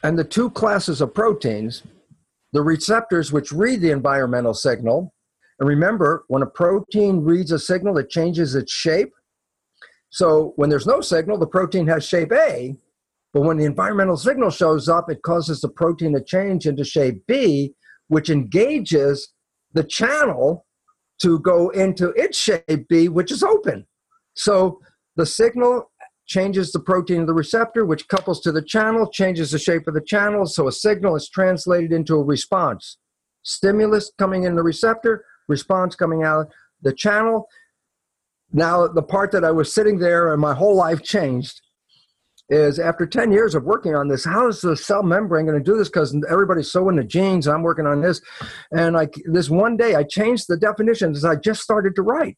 And the two classes of proteins, the receptors which read the environmental signal, and remember, when a protein reads a signal, it changes its shape. So when there's no signal, the protein has shape A, but when the environmental signal shows up, it causes the protein to change into shape B, which engages the channel to go into its shape B, which is open. So the signal changes the protein of the receptor, which couples to the channel, changes the shape of the channel, so a signal is translated into a response. Stimulus coming in the receptor, response coming out the channel. Now, the part that I was sitting there and my whole life changed is after ten years of working on this, how is the cell membrane going to do this? Because everybody's so into genes, I'm working on this. And I, this one day, I changed the definition as I just started to write.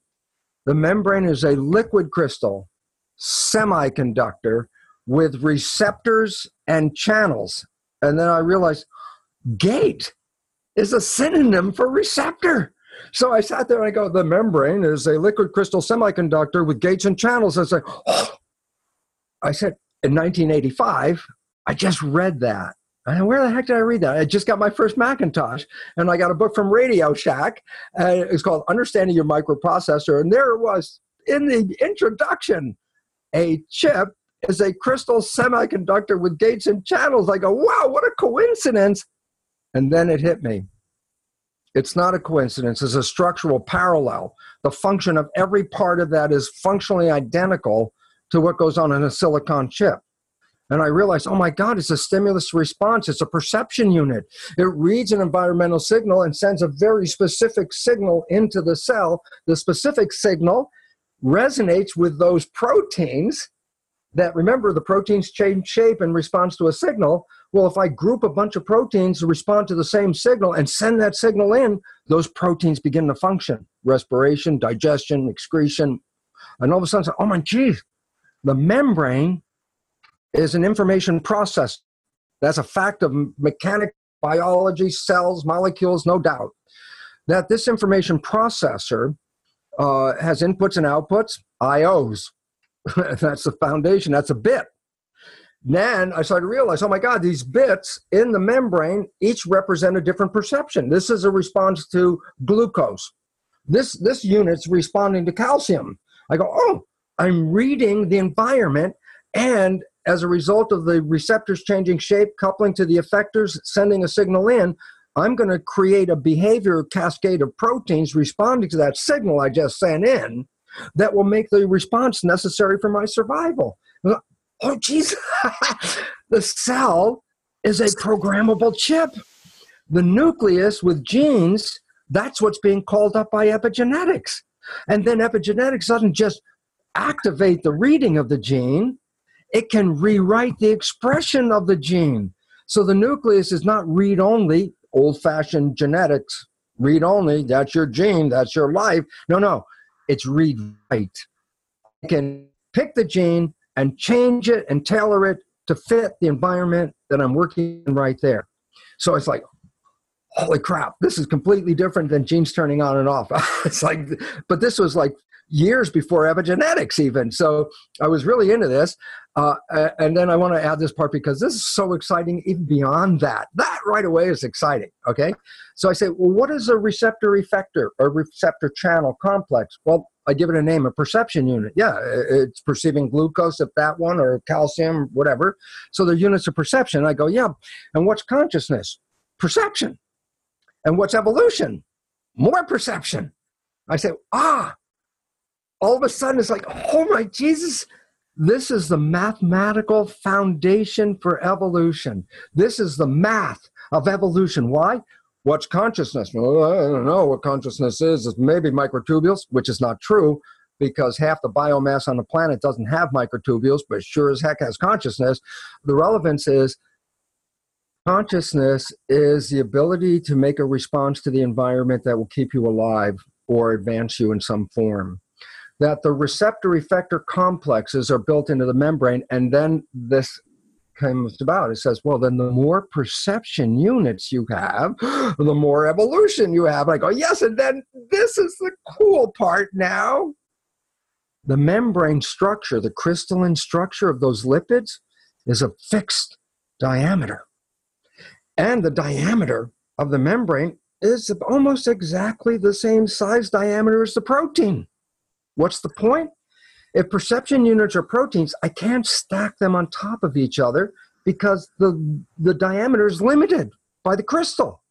The membrane is a liquid crystal semiconductor with receptors and channels. And then I realized gate is a synonym for receptor. So I sat there and I go, the membrane is a liquid crystal semiconductor with gates and channels. I said, oh. I said, in nineteen eighty-five, I just read that. I said, where the heck did I read that? I just got my first Macintosh, and I got a book from Radio Shack. And it's called Understanding Your Microprocessor. And there it was in the introduction. A chip is a crystal semiconductor with gates and channels. I go, wow, what a coincidence. And then it hit me. It's not a coincidence. It's a structural parallel. The function of every part of that is functionally identical to what goes on in a silicon chip. And I realized, oh my God, it's a stimulus response. It's a perception unit. It reads an environmental signal and sends a very specific signal into the cell. The specific signal resonates with those proteins that, remember, the proteins change shape in response to a signal. Well, if I group a bunch of proteins to respond to the same signal and send that signal in, those proteins begin to function. Respiration, digestion, excretion. And all of a sudden, oh my geez, the membrane is an information processor. That's a fact of mechanics, biology, cells, molecules, no doubt. That this information processor uh, has inputs and outputs, I Os. That's the foundation. That's a bit. Then I started to realize, oh my God, these bits in the membrane each represent a different perception. This is a response to glucose. This, this unit's responding to calcium. I go, oh, I'm reading the environment and as a result of the receptors changing shape, coupling to the effectors, sending a signal in, I'm going to create a behavior cascade of proteins responding to that signal I just sent in that will make the response necessary for my survival. Oh, geez. The cell is a programmable chip. The nucleus with genes, that's what's being called up by epigenetics. And then epigenetics doesn't just activate the reading of the gene, it can rewrite the expression of the gene. So the nucleus is not read-only, old-fashioned genetics, read-only, that's your gene, that's your life. No, no, it's read-write. It can pick the gene and change it and tailor it to fit the environment that I'm working in right there. So it's like, holy crap, this is completely different than genes turning on and off. It's like, but this was like years before epigenetics even. So I was really into this. Uh, and then I want to add this part because this is so exciting even beyond that. That right away is exciting, okay? So I say, well, what is a receptor effector or receptor channel complex? Well, I give it a name, a perception unit. Yeah, it's perceiving glucose, if that one, or calcium, whatever. So they're units of perception. I go, yeah, and what's consciousness? Perception. And what's evolution? More perception. I say, ah, all of a sudden it's like, oh my Jesus, this is the mathematical foundation for evolution. This is the math of evolution. Why? What's consciousness? Well, I don't know what consciousness is. It's maybe microtubules, which is not true because half the biomass on the planet doesn't have microtubules, but sure as heck has consciousness. The relevance is consciousness is the ability to make a response to the environment that will keep you alive or advance you in some form. That the receptor-effector complexes are built into the membrane, and then this comes about. It says, well, then the more perception units you have, the more evolution you have. I go, yes, and then this is the cool part now. The membrane structure, the crystalline structure of those lipids is a fixed diameter. And the diameter of the membrane is almost exactly the same size diameter as the protein. What's the point? If perception units are proteins, I can't stack them on top of each other because the, the diameter is limited by the crystal.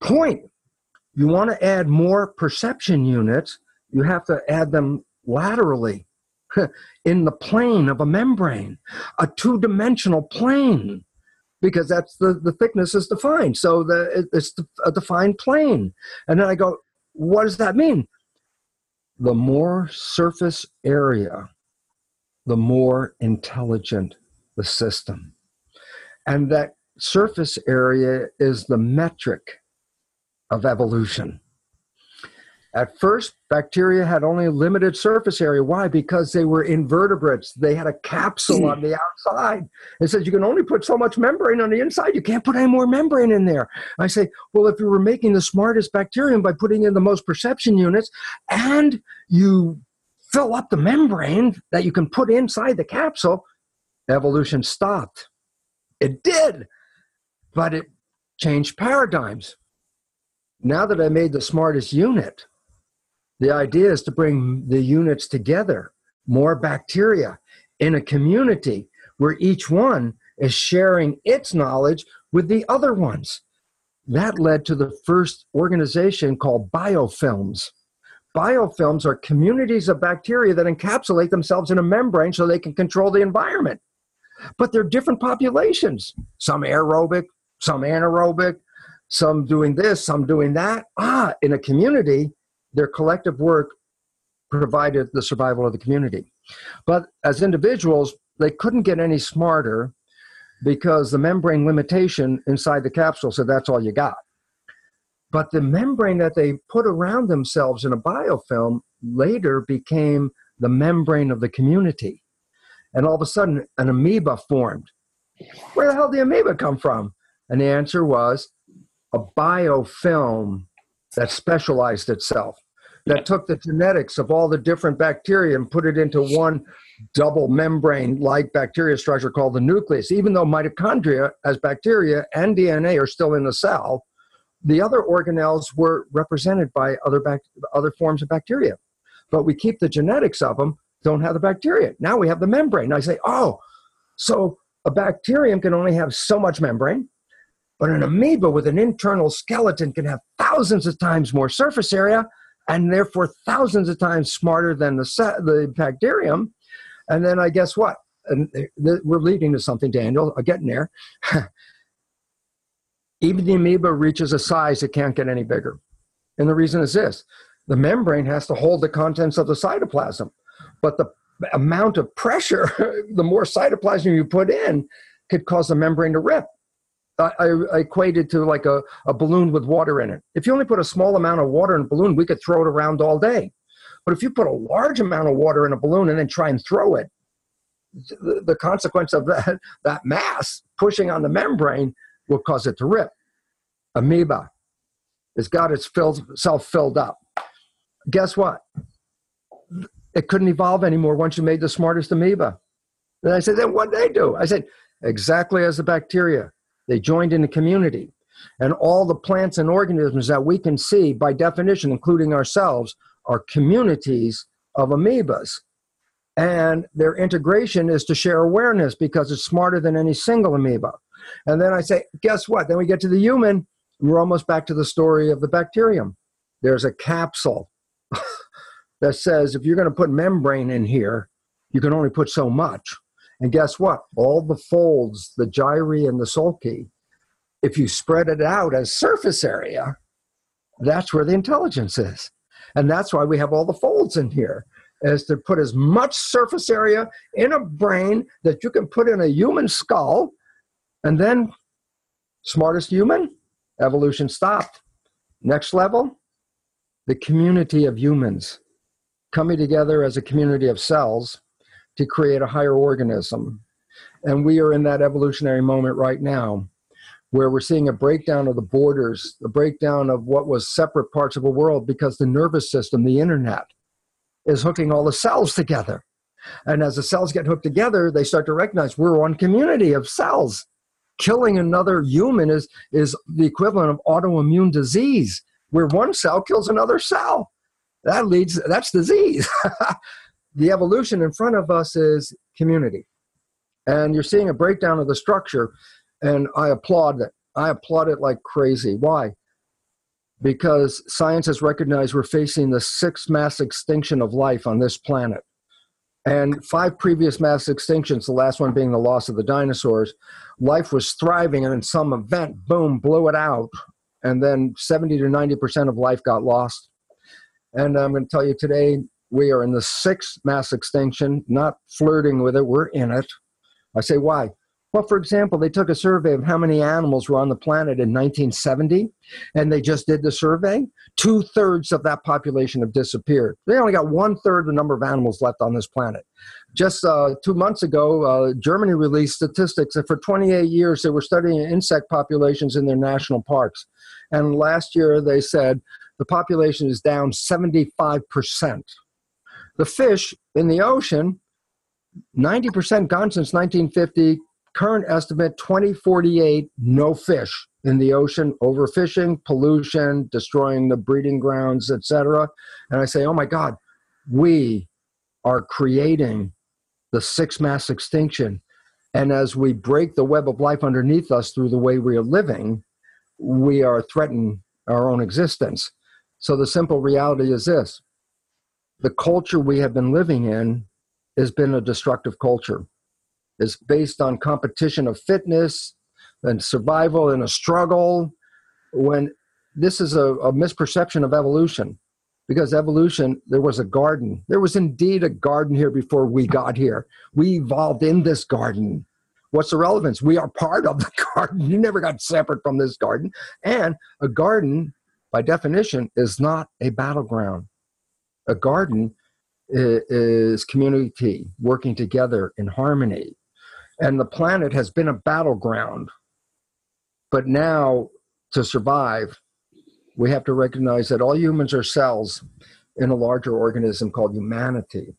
Point, you want to add more perception units, you have to add them laterally in the plane of a membrane, a two-dimensional plane. Because that's the, the thickness is defined. So the, it's a defined plane. And then I go, what does that mean? The more surface area, the more intelligent the system. And that surface area is the metric of evolution. At first, bacteria had only limited surface area. Why? Because they were invertebrates. They had a capsule on the outside. It says you can only put so much membrane on the inside. You can't put any more membrane in there. I say, well, if you were making the smartest bacterium by putting in the most perception units and you fill up the membrane that you can put inside the capsule, evolution stopped. It did, but it changed paradigms. Now that I made the smartest unit, the idea is to bring the units together, more bacteria in a community where each one is sharing its knowledge with the other ones. That led to the first organization called biofilms. Biofilms are communities of bacteria that encapsulate themselves in a membrane so they can control the environment. But they're different populations, some aerobic, some anaerobic, some doing this, some doing that. Ah, in a community, their collective work provided the survival of the community. But as individuals, they couldn't get any smarter because the membrane limitation inside the capsule said that's all you got. But the membrane that they put around themselves in a biofilm later became the membrane of the community. And all of a sudden, an amoeba formed. Where the hell did the amoeba come from? And the answer was a biofilm that specialized itself, that took the genetics of all the different bacteria and put it into one double membrane-like bacteria structure called the nucleus. Even though mitochondria as bacteria and D N A are still in the cell, the other organelles were represented by other, bac other forms of bacteria. But we keep the genetics of them, don't have the bacteria. Now we have the membrane. I say, oh, So a bacterium can only have so much membrane, but an amoeba with an internal skeleton can have thousands of times more surface area and therefore thousands of times smarter than the, the bacterium. And then I guess what? And we're leading to something, Daniel. I'm getting there. Even the amoeba reaches a size it can't get any bigger. And the reason is this. The membrane has to hold the contents of the cytoplasm. But the amount of pressure, the more cytoplasm you put in, could cause the membrane to rip. I, I equated to like a, a balloon with water in it. If you only put a small amount of water in a balloon, we could throw it around all day. But if you put a large amount of water in a balloon and then try and throw it, the, the consequence of that, that mass pushing on the membrane will cause it to rip. Amoeba has got itself filled up. Guess what? It couldn't evolve anymore once you made the smartest amoeba. And I said, then what'd they do? I said, exactly as the bacteria. They joined in the community. And all the plants and organisms that we can see, by definition, including ourselves, are communities of amoebas. And their integration is to share awareness because it's smarter than any single amoeba. And then I say, guess what? Then we get to the human. We're almost back to the story of the bacterium. There's a capsule that says, if you're going to put membrane in here, you can only put so much. And guess what? All the folds, the gyri and the sulci, if you spread it out as surface area, that's where the intelligence is. And that's why we have all the folds in here, is to put as much surface area in a brain that you can put in a human skull, and then smartest human, evolution stopped. Next level, the community of humans coming together as a community of cells to create a higher organism. And we are in that evolutionary moment right now where we're seeing a breakdown of the borders, the breakdown of what was separate parts of a world, because the nervous system, the internet, is hooking all the cells together. And as the cells get hooked together, they start to recognize we're one community of cells. Killing another human is, is the equivalent of autoimmune disease, where one cell kills another cell. That leads, that's disease. The evolution in front of us is community. And you're seeing a breakdown of the structure, and I applaud it. I applaud it like crazy. Why? Because science has recognized we're facing the sixth mass extinction of life on this planet. And five previous mass extinctions, the last one being the loss of the dinosaurs, life was thriving, and in some event, boom, blew it out. And then seventy to ninety percent of life got lost. And I'm going to tell you today, we are in the sixth mass extinction, not flirting with it. We're in it. I say, why? Well, for example, they took a survey of how many animals were on the planet in nineteen seventy, and they just did the survey. two thirds of that population have disappeared. They only got one third the number of animals left on this planet. Just uh, two months ago, uh, Germany released statistics that for twenty-eight years they were studying insect populations in their national parks. And last year they said the population is down seventy-five percent. The fish in the ocean, ninety percent gone since nineteen fifty. Current estimate, twenty forty-eight, no fish in the ocean, overfishing, pollution, destroying the breeding grounds, et cetera. And I say, oh my God, we are creating the sixth mass extinction. And as we break the web of life underneath us through the way we are living, we are threatening our own existence. So the simple reality is this. The culture we have been living in has been a destructive culture. It's based on competition of fitness and survival in a struggle, when this is a, a misperception of evolution. Because evolution, there was a garden. There was indeed a garden here before we got here. We evolved in this garden. What's the relevance? We are part of the garden. You never got separate from this garden. And a garden, by definition, is not a battleground. A garden is community, working together in harmony. And the planet has been a battleground. But now, to survive, we have to recognize that all humans are cells in a larger organism called humanity.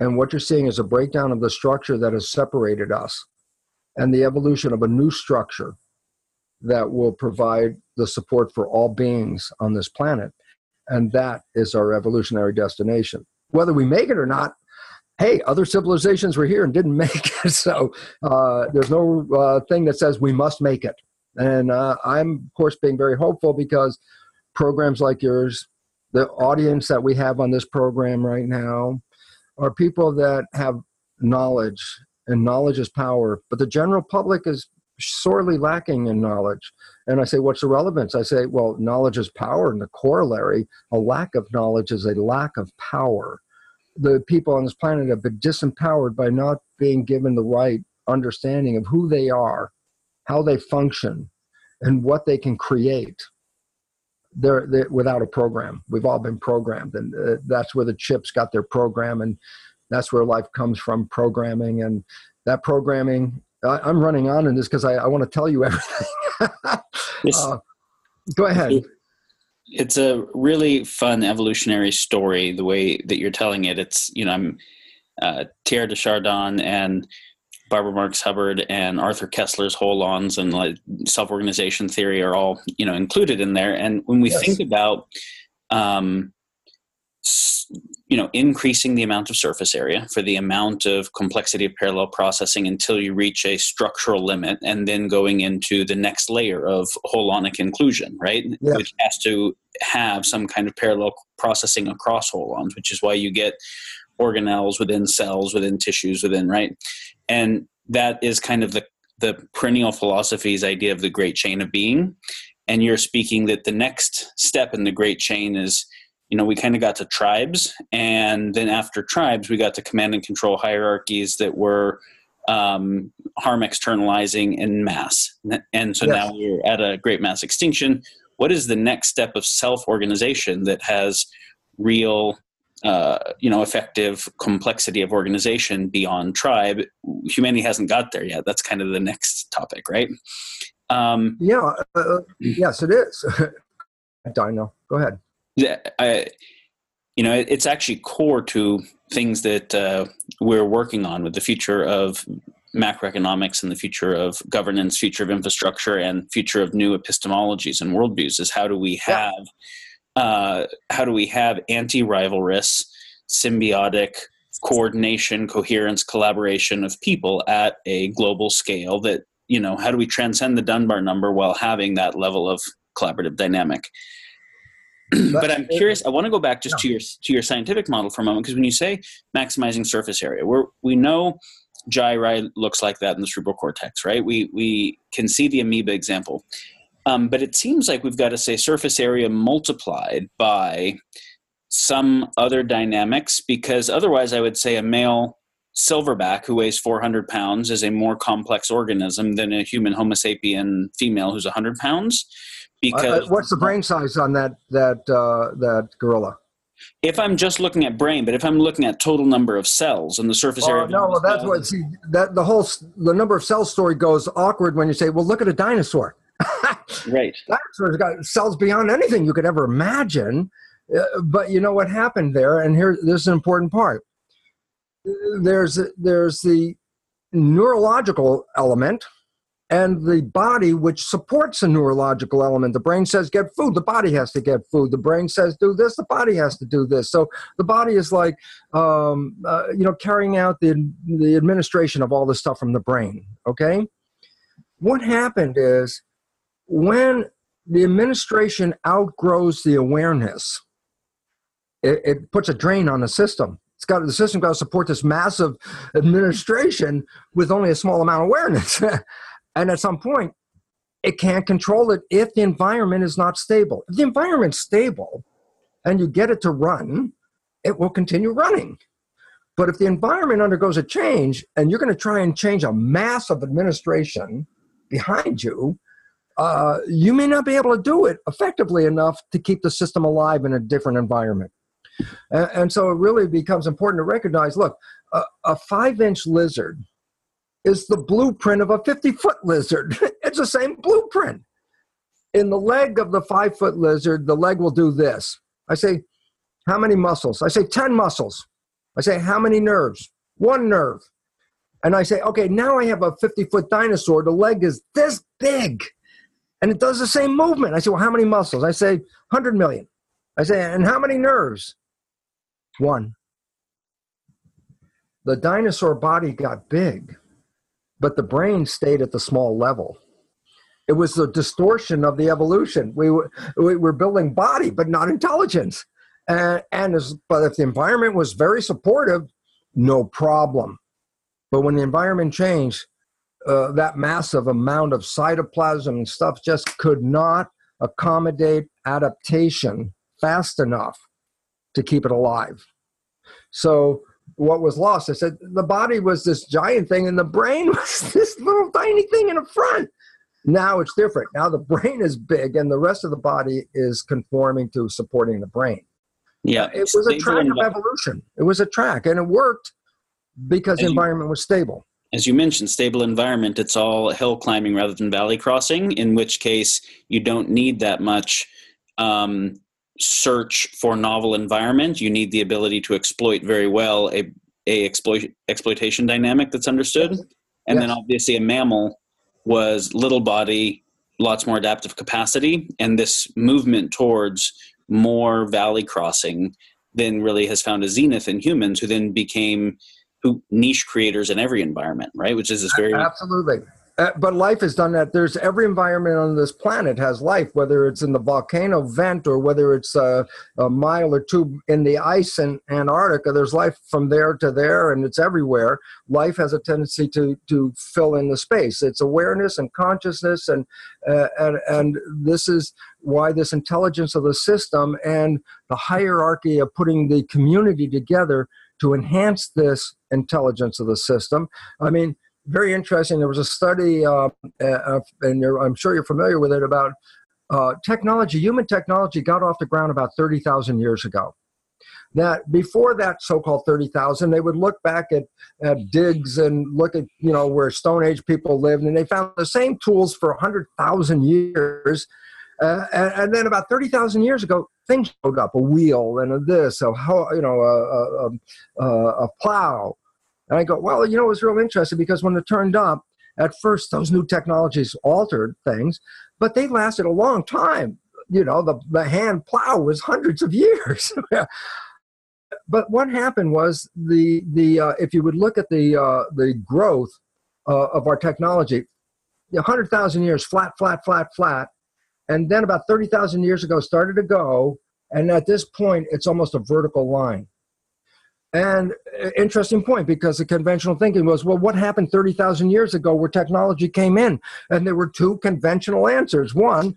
And what you're seeing is a breakdown of the structure that has separated us, and the evolution of a new structure that will provide the support for all beings on this planet. And that is our evolutionary destination. Whether we make it or not, hey, other civilizations were here and didn't make it. So uh, there's no uh, thing that says we must make it. And uh, I'm, of course, being very hopeful because programs like yours, the audience that we have on this program right now, are people that have knowledge, and knowledge is power. But the general public is sorely lacking in knowledge. And I say, what's the relevance? I say, well, knowledge is power, and the corollary, a lack of knowledge is a lack of power. The people on this planet have been disempowered by not being given the right understanding of who they are, how they function, and what they can create. They're, they're without a program. We've all been programmed, and uh, that's where the chips got their program, and that's where life comes from, programming. And that programming, I, I'm running on in this because I, I want to tell you everything. uh, go ahead. It's a really fun evolutionary story, the way that you're telling it. It's, you know, I'm uh, Thierry de Chardin and Barbara Marx Hubbard and Arthur Kessler's holons and like self-organization theory are all, you know, included in there. And when we yes. think about, um, you know, increasing the amount of surface area for the amount of complexity of parallel processing until you reach a structural limit and then going into the next layer of holonic inclusion, right? Yes. Which has to have some kind of parallel processing across holons, which is why you get organelles within cells, within tissues, within, right? And that is kind of the, the perennial philosophy's idea of the great chain of being. And you're speaking that the next step in the great chain is, you know, we kind of got to tribes, and then after tribes, we got to command and control hierarchies that were um, harm externalizing in mass. And so yes. now we're at a great mass extinction. What is the next step of self-organization that has real, uh, you know, effective complexity of organization beyond tribe? Humanity hasn't got there yet. That's kind of the next topic, right? Um, yeah. Uh, yes, it is. Daniel, go ahead. Yeah, I, you know, it's actually core to things that uh, we're working on with the future of macroeconomics and the future of governance, future of infrastructure, and future of new epistemologies and worldviews. Is how do we have, yeah. uh, how do we have anti-rivalrous, symbiotic coordination, coherence, collaboration of people at a global scale? That, you know, how do we transcend the Dunbar number while having that level of collaborative dynamic? But I'm curious, I want to go back just to your to your scientific model for a moment, because when you say maximizing surface area, we're, we know gyri looks like that in the cerebral cortex, right? We, we can see the amoeba example. Um, but it seems like we've got to say surface area multiplied by some other dynamics, because otherwise I would say a male silverback who weighs four hundred pounds is a more complex organism than a human homo sapien female who's one hundred pounds. Because uh, what's the brain size on that that uh, that gorilla? If I'm just looking at brain, but if I'm looking at total number of cells and the surface oh, area. No, well, that's what see that the whole the number of cells story goes awkward when you say, well, look at a dinosaur. Right. Dinosaurs got cells beyond anything you could ever imagine. Uh, but you know what happened there, and here this is an important part. There's there's the neurological element. And the body, which supports a neurological element. The brain says, get food. The body has to get food. The brain says, do this. The body has to do this. So the body is like, um, uh, you know, carrying out the, the administration of all the stuff from the brain, okay? What happened is when the administration outgrows the awareness, it, it puts a drain on the system. It's got, the system's got to support this massive administration with only a small amount of awareness. And at some point, it can't control it if the environment is not stable. If the environment's stable and you get it to run, it will continue running. But if the environment undergoes a change and you're going to try and change a massive administration behind you, uh, you may not be able to do it effectively enough to keep the system alive in a different environment. And, and so it really becomes important to recognize, look, a, a five-inch lizard is the blueprint of a fifty-foot lizard. It's the same blueprint. In the leg of the five-foot lizard, the leg will do this. I say, how many muscles? I say, ten muscles. I say, how many nerves? One nerve. And I say, okay, now I have a fifty-foot dinosaur. The leg is this big, and it does the same movement. I say, well, how many muscles? I say, one hundred million. I say, and how many nerves? One. the dinosaur body got big, but the brain stayed at the small level. It was the distortion of the evolution. We were, we were building body, but not intelligence. And, and as, but if the environment was very supportive, no problem. But when the environment changed, uh, that massive amount of cytoplasm and stuff just could not accommodate adaptation fast enough to keep it alive. So what was lost? I said the body was this giant thing and the brain was this little tiny thing in the front. Now it's different. Now the brain is big and the rest of the body is conforming to supporting the brain. Yeah, it was a track of evolution. It was a track and it worked because the environment was stable. As you mentioned, stable environment, it's all hill climbing rather than valley crossing, in which case you don't need that much um, search for novel environment. You need the ability to exploit very well a, a exploit, exploitation dynamic that's understood. And yes. Then obviously a mammal was little body, lots more adaptive capacity, and this movement towards more valley crossing then really has found a zenith in humans who then became who niche creators in every environment, right? Which is this very... Absolutely. Uh, but life has done that. There's every environment on this planet has life, whether it's in the volcano vent or whether it's a, a mile or two in the ice in Antarctica. There's life from there to there, and it's everywhere. Life has a tendency to to fill in the space. It's awareness and consciousness, and uh, and and this is why this intelligence of the system and the hierarchy of putting the community together to enhance this intelligence of the system. I mean, very interesting. There was a study, uh, uh, and you're, I'm sure you're familiar with it, about uh, technology. Human technology got off the ground about thirty thousand years ago. That before that so-called thirty thousand, they would look back at, at digs and look at, you know, where Stone Age people lived, and they found the same tools for one hundred thousand years. Uh, and, and then about thirty thousand years ago, things showed up, a wheel and a this, a, you know, a, a, a, a plow. And I go, well, you know, it's real interesting because when it turned up, at first those new technologies altered things, but they lasted a long time. You know, the, the hand plow was hundreds of years. But what happened was the, the uh, if you would look at the, uh, the growth uh, of our technology, one hundred thousand years, flat, flat, flat, flat, and then about thirty thousand years ago started to go, and at this point it's almost a vertical line. And interesting point, because the conventional thinking was, well, what happened thirty thousand years ago where technology came in? And there were two conventional answers. One,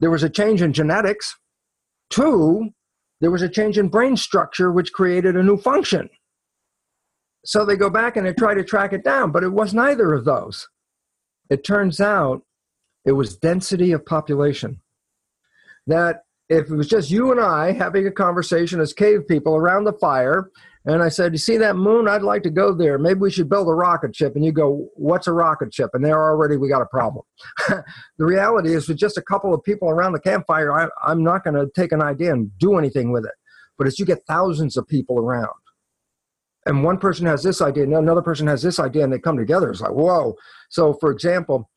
there was a change in genetics. Two, there was a change in brain structure, which created a new function. So they go back and they try to track it down, but it was neither of those. It turns out it was density of population. That if it was just you and I having a conversation as cave people around the fire, and I said, you see that moon? I'd like to go there. Maybe we should build a rocket ship. And you go, what's a rocket ship? And there already we got a problem. The reality is with just a couple of people around the campfire, I, I'm not going to take an idea and do anything with it. But as you get thousands of people around, and one person has this idea, and another person has this idea, and they come together. It's like, whoa. So, for example,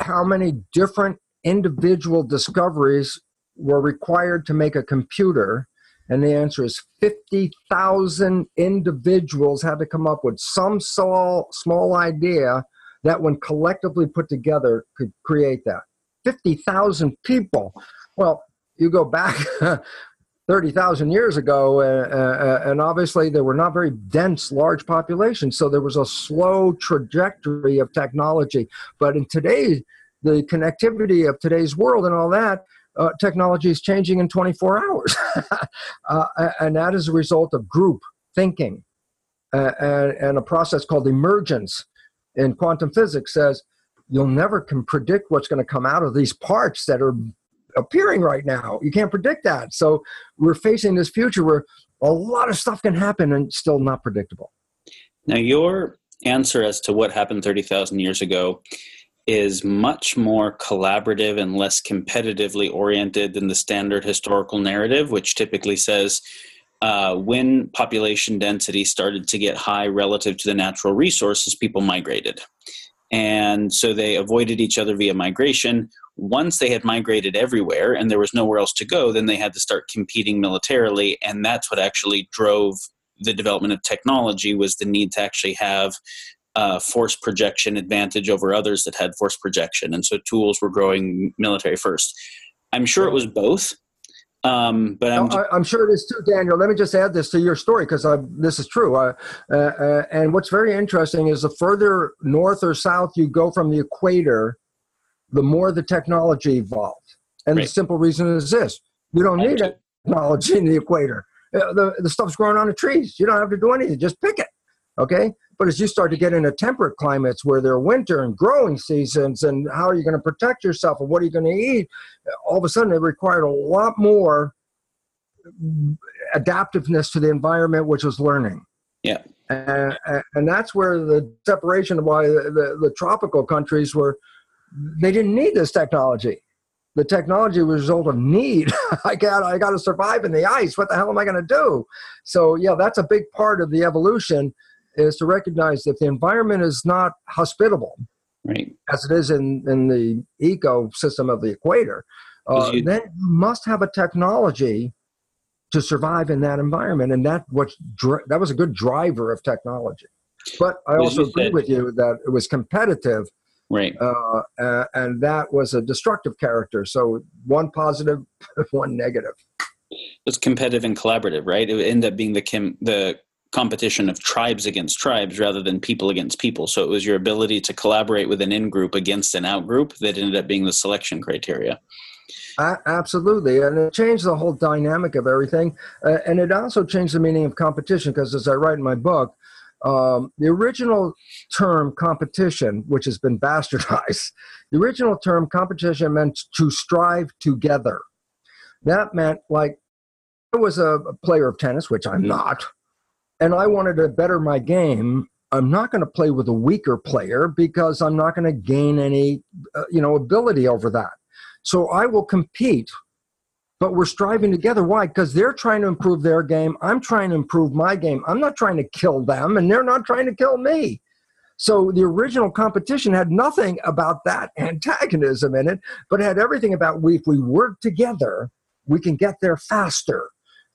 how many different individual discoveries were required to make a computer? And the answer is fifty thousand individuals had to come up with some small, small idea that when collectively put together could create that. fifty thousand people. Well, you go back thirty thousand years ago, uh, uh, and obviously there were not very dense, large populations, so there was a slow trajectory of technology. But in today, the connectivity of today's world and all that, Uh, technology is changing in twenty-four hours. uh, and that is a result of group thinking uh, and, and a process called emergence in quantum physics says you'll never can predict what's going to come out of these parts that are appearing right now. You can't predict that. So we're facing this future where a lot of stuff can happen and still not predictable. Now your answer as to what happened thirty thousand years ago is much more collaborative and less competitively oriented than the standard historical narrative, which typically says uh, when population density started to get high relative to the natural resources, people migrated. And so they avoided each other via migration. Once they had migrated everywhere and there was nowhere else to go, then they had to start competing militarily, and that's what actually drove the development of technology was the need to actually have uh, force projection advantage over others that had force projection. And so tools were growing military first. I'm sure it was both. Um, but I'm, no, I'm sure it is too, Daniel. Let me just add this to your story, because this is true. Uh, uh, uh, and what's very interesting is the further north or south you go from the equator, the more the technology evolved. And right. The simple reason is this. You don't need technology in the equator. Uh, the, the stuff's growing on the trees. You don't have to do anything. Just pick it, okay? But as you start to get into temperate climates where there are winter and growing seasons and how are you going to protect yourself and what are you going to eat, all of a sudden it required a lot more adaptiveness to the environment, which was learning. Yeah. And, and that's where the separation of why the, the, the tropical countries were, they didn't need this technology. The technology was a result of need. I got I got to survive in the ice. What the hell am I going to do? So, yeah, that's a big part of the evolution is to recognize that the environment is not hospitable, right, as it is in, in the ecosystem of the equator. Uh, you, then you must have a technology to survive in that environment, and that, what, that was a good driver of technology. But I also agree said, with you that it was competitive. Right, uh, uh, and that was a destructive character. So one positive, one negative. It's competitive and collaborative, right? It would end up being the com the competition of tribes against tribes rather than people against people. So it was your ability to collaborate with an in-group against an out-group that ended up being the selection criteria. Uh, absolutely, and it changed the whole dynamic of everything, uh, and it also changed the meaning of competition. Because as I write in my book. Um, the original term competition, which has been bastardized, the original term competition meant to strive together. That meant, like, I was a player of tennis, which I'm not, and I wanted to better my game. I'm not going to play with a weaker player because I'm not going to gain any, uh, you know, ability over that. So I will compete, but we're striving together. Why? Because they're trying to improve their game. I'm trying to improve my game. I'm not trying to kill them, and they're not trying to kill me. So the original competition had nothing about that antagonism in it, but it had everything about we, if we work together, we can get there faster.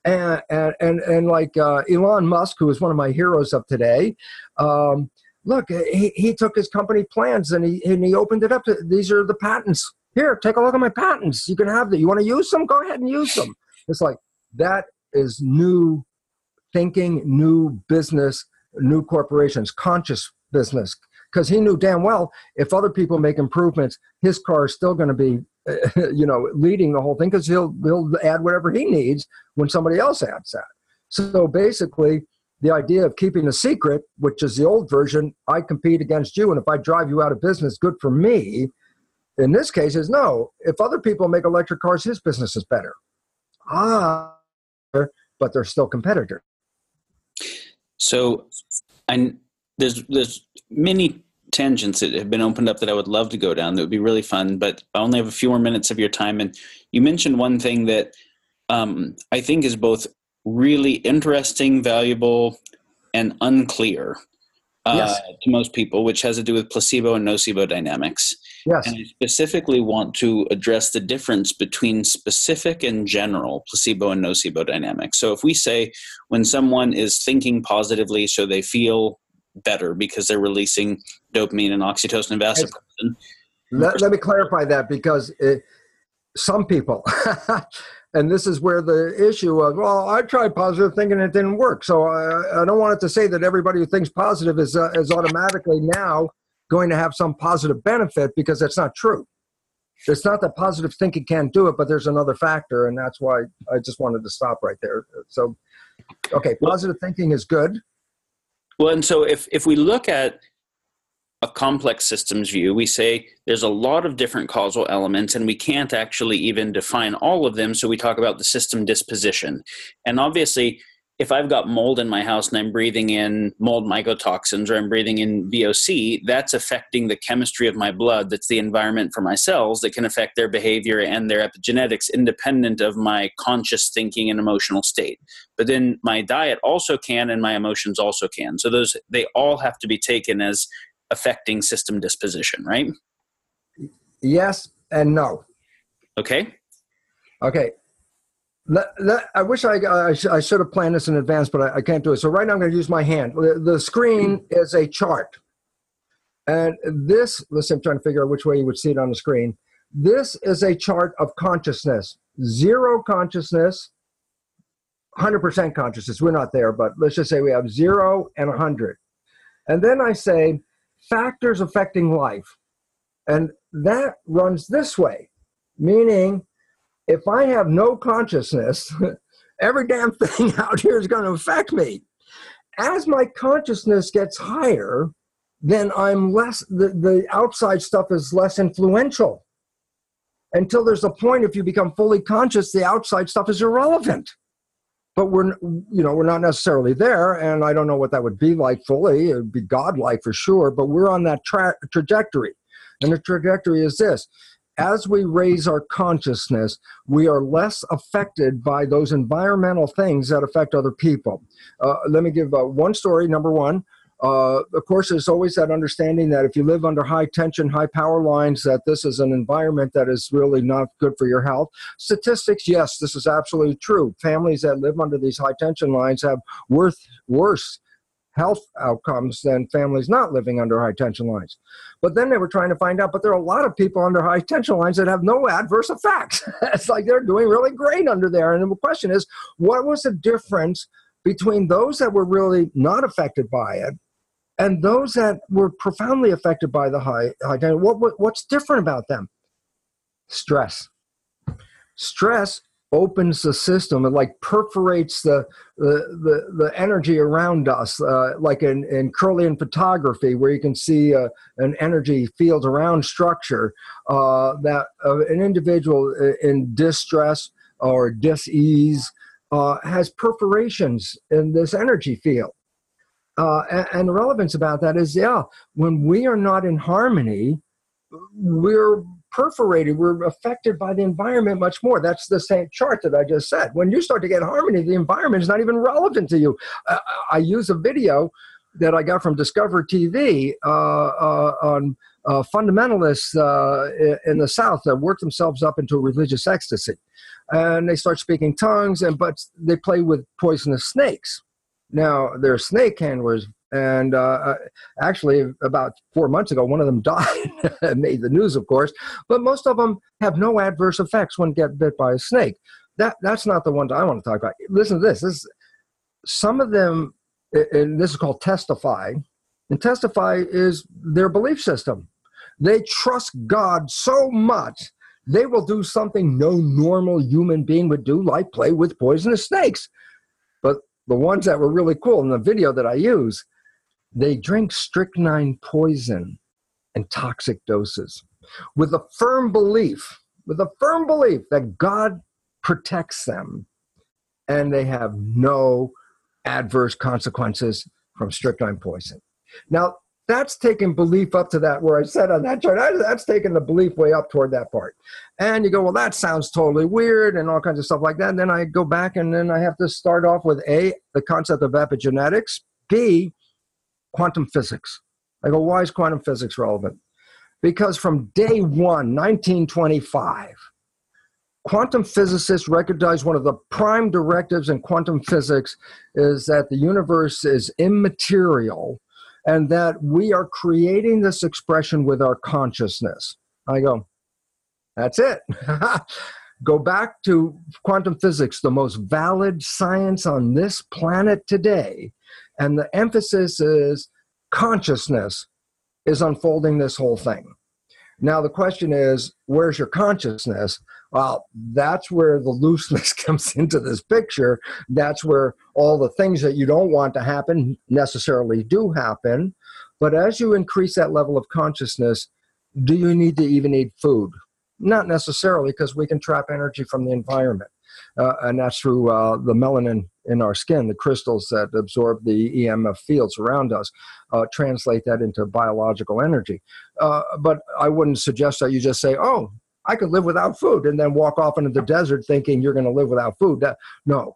And, and, and, and like uh, Elon Musk, who is one of my heroes of today, um, look, he, he took his company plans and he, and he opened it up to, these are the patents. Here, take a look at my patents. You can have that. You want to use them? Go ahead and use them. It's like, that is new thinking, new business, new corporations, conscious business. Because he knew damn well, if other people make improvements, his car is still going to be, uh, you know, leading the whole thing, because he'll, he'll add whatever he needs when somebody else adds that. So basically, the idea of keeping a secret, which is the old version, I compete against you, and if I drive you out of business, good for me. In this case is no, if other people make electric cars, his business is better. Ah, but they're still competitors. So, and there's, there's many tangents that have been opened up that I would love to go down. That would be really fun, but I only have a few more minutes of your time. And you mentioned one thing that um, I think is both really interesting, valuable, and unclear uh, yes. to most people, which has to do with placebo and nocebo dynamics. Yes. And I specifically want to address the difference between specific and general placebo and nocebo dynamics. So if we say when someone is thinking positively, so they feel better because they're releasing dopamine and oxytocin and vasopressin. Let, let me clarify that, because it, some people, and this is where the issue of, well, I tried positive thinking and it didn't work. So I, I don't want it to say that everybody who thinks positive is, uh, is automatically now going to have some positive benefit, because that's not true. It's not that positive thinking can't do it, but there's another factor, and that's why I just wanted to stop right there. So, okay, positive well, thinking is good. Well, and so if, if we look at a complex systems view, we say there's a lot of different causal elements, and we can't actually even define all of them, so we talk about the system disposition. And obviously, if I've got mold in my house and I'm breathing in mold mycotoxins, or I'm breathing in V O C, that's affecting the chemistry of my blood. That's the environment for my cells that can affect their behavior and their epigenetics, independent of my conscious thinking and emotional state. But then my diet also can, and my emotions also can. So those, they all have to be taken as affecting system disposition, right? Yes and no. Okay. Okay. I wish I, I I should have planned this in advance, but I, I can't do it. So right now I'm going to use my hand. The screen is a chart. And this, listen, I'm trying to figure out which way you would see it on the screen. This is a chart of consciousness. Zero consciousness, one hundred percent consciousness. We're not there, but let's just say we have zero and one hundred. And then I say factors affecting life. And that runs this way, meaning if I have no consciousness, every damn thing out here is going to affect me. As my consciousness gets higher, then I'm less, the, the outside stuff is less influential. Until there's a point, if you become fully conscious, the outside stuff is irrelevant. But we're, you know, we're not necessarily there, and I don't know what that would be like fully. It would be godlike for sure, but we're on that tra- trajectory. And the trajectory is this. As we raise our consciousness, we are less affected by those environmental things that affect other people. Uh, let me give uh, one story, number one. Uh, of course, there's always that understanding that if you live under high tension, high power lines, that this is an environment that is really not good for your health. Statistics, yes, this is absolutely true. Families that live under these high tension lines have worth, worse health outcomes than families not living under high tension lines. But then they were trying to find out, but there are a lot of people under high tension lines that have no adverse effects. It's like they're doing really great under there. And the question is, what was the difference between those that were really not affected by it and those that were profoundly affected by the high, high tension? What, what, what's different about them? Stress. Stress opens the system. It like perforates the the the, the energy around us, uh, like in, in Kirlian photography, where you can see uh, an energy field around structure. Uh, that uh, an individual in distress or dis-ease uh, has perforations in this energy field. Uh, and, and the relevance about that is, yeah, when we are not in harmony, we're perforated, we're affected by the environment much more. That's the same chart that I just said. When you start to get harmony, the environment is not even relevant to you. Uh, I use a video that I got from Discovery T V uh, uh, on uh, fundamentalists uh, in the South that work themselves up into religious ecstasy. And they start speaking tongues, and but they play with poisonous snakes. Now, they're snake handlers. And uh, actually, about four months ago, one of them died. Made the news, of course. But most of them have no adverse effects when get bit by a snake. That that's not the one I want to talk about. Listen to this. This some of them, and this is called testify. And testify is their belief system. They trust God so much they will do something no normal human being would do, like play with poisonous snakes. But the ones that were really cool in the video that I use, they drink strychnine poison in toxic doses with a firm belief, with a firm belief that God protects them, and they have no adverse consequences from strychnine poison. Now, that's taking belief up to that where I said on that chart, that's taking the belief way up toward that part. And you go, well, that sounds totally weird and all kinds of stuff like that. And then I go back and then I have to start off with A, the concept of epigenetics, B, quantum physics. I go, why is quantum physics relevant? Because from day one, nineteen twenty-five, quantum physicists recognize one of the prime directives in quantum physics is that the universe is immaterial and that we are creating this expression with our consciousness. I go, that's it. Go back to quantum physics, the most valid science on this planet today. And the emphasis is consciousness is unfolding this whole thing. Now, the question is, where's your consciousness? Well, that's where the looseness comes into this picture. That's where all the things that you don't want to happen necessarily do happen. But as you increase that level of consciousness, do you need to even eat food? Not necessarily, because we can trap energy from the environment. Uh, and that's through uh, the melanin in our skin, the crystals that absorb the E M F fields around us, uh, translate that into biological energy. Uh, but I wouldn't suggest that you just say, oh, I could live without food, and then walk off into the desert thinking you're going to live without food. That, no,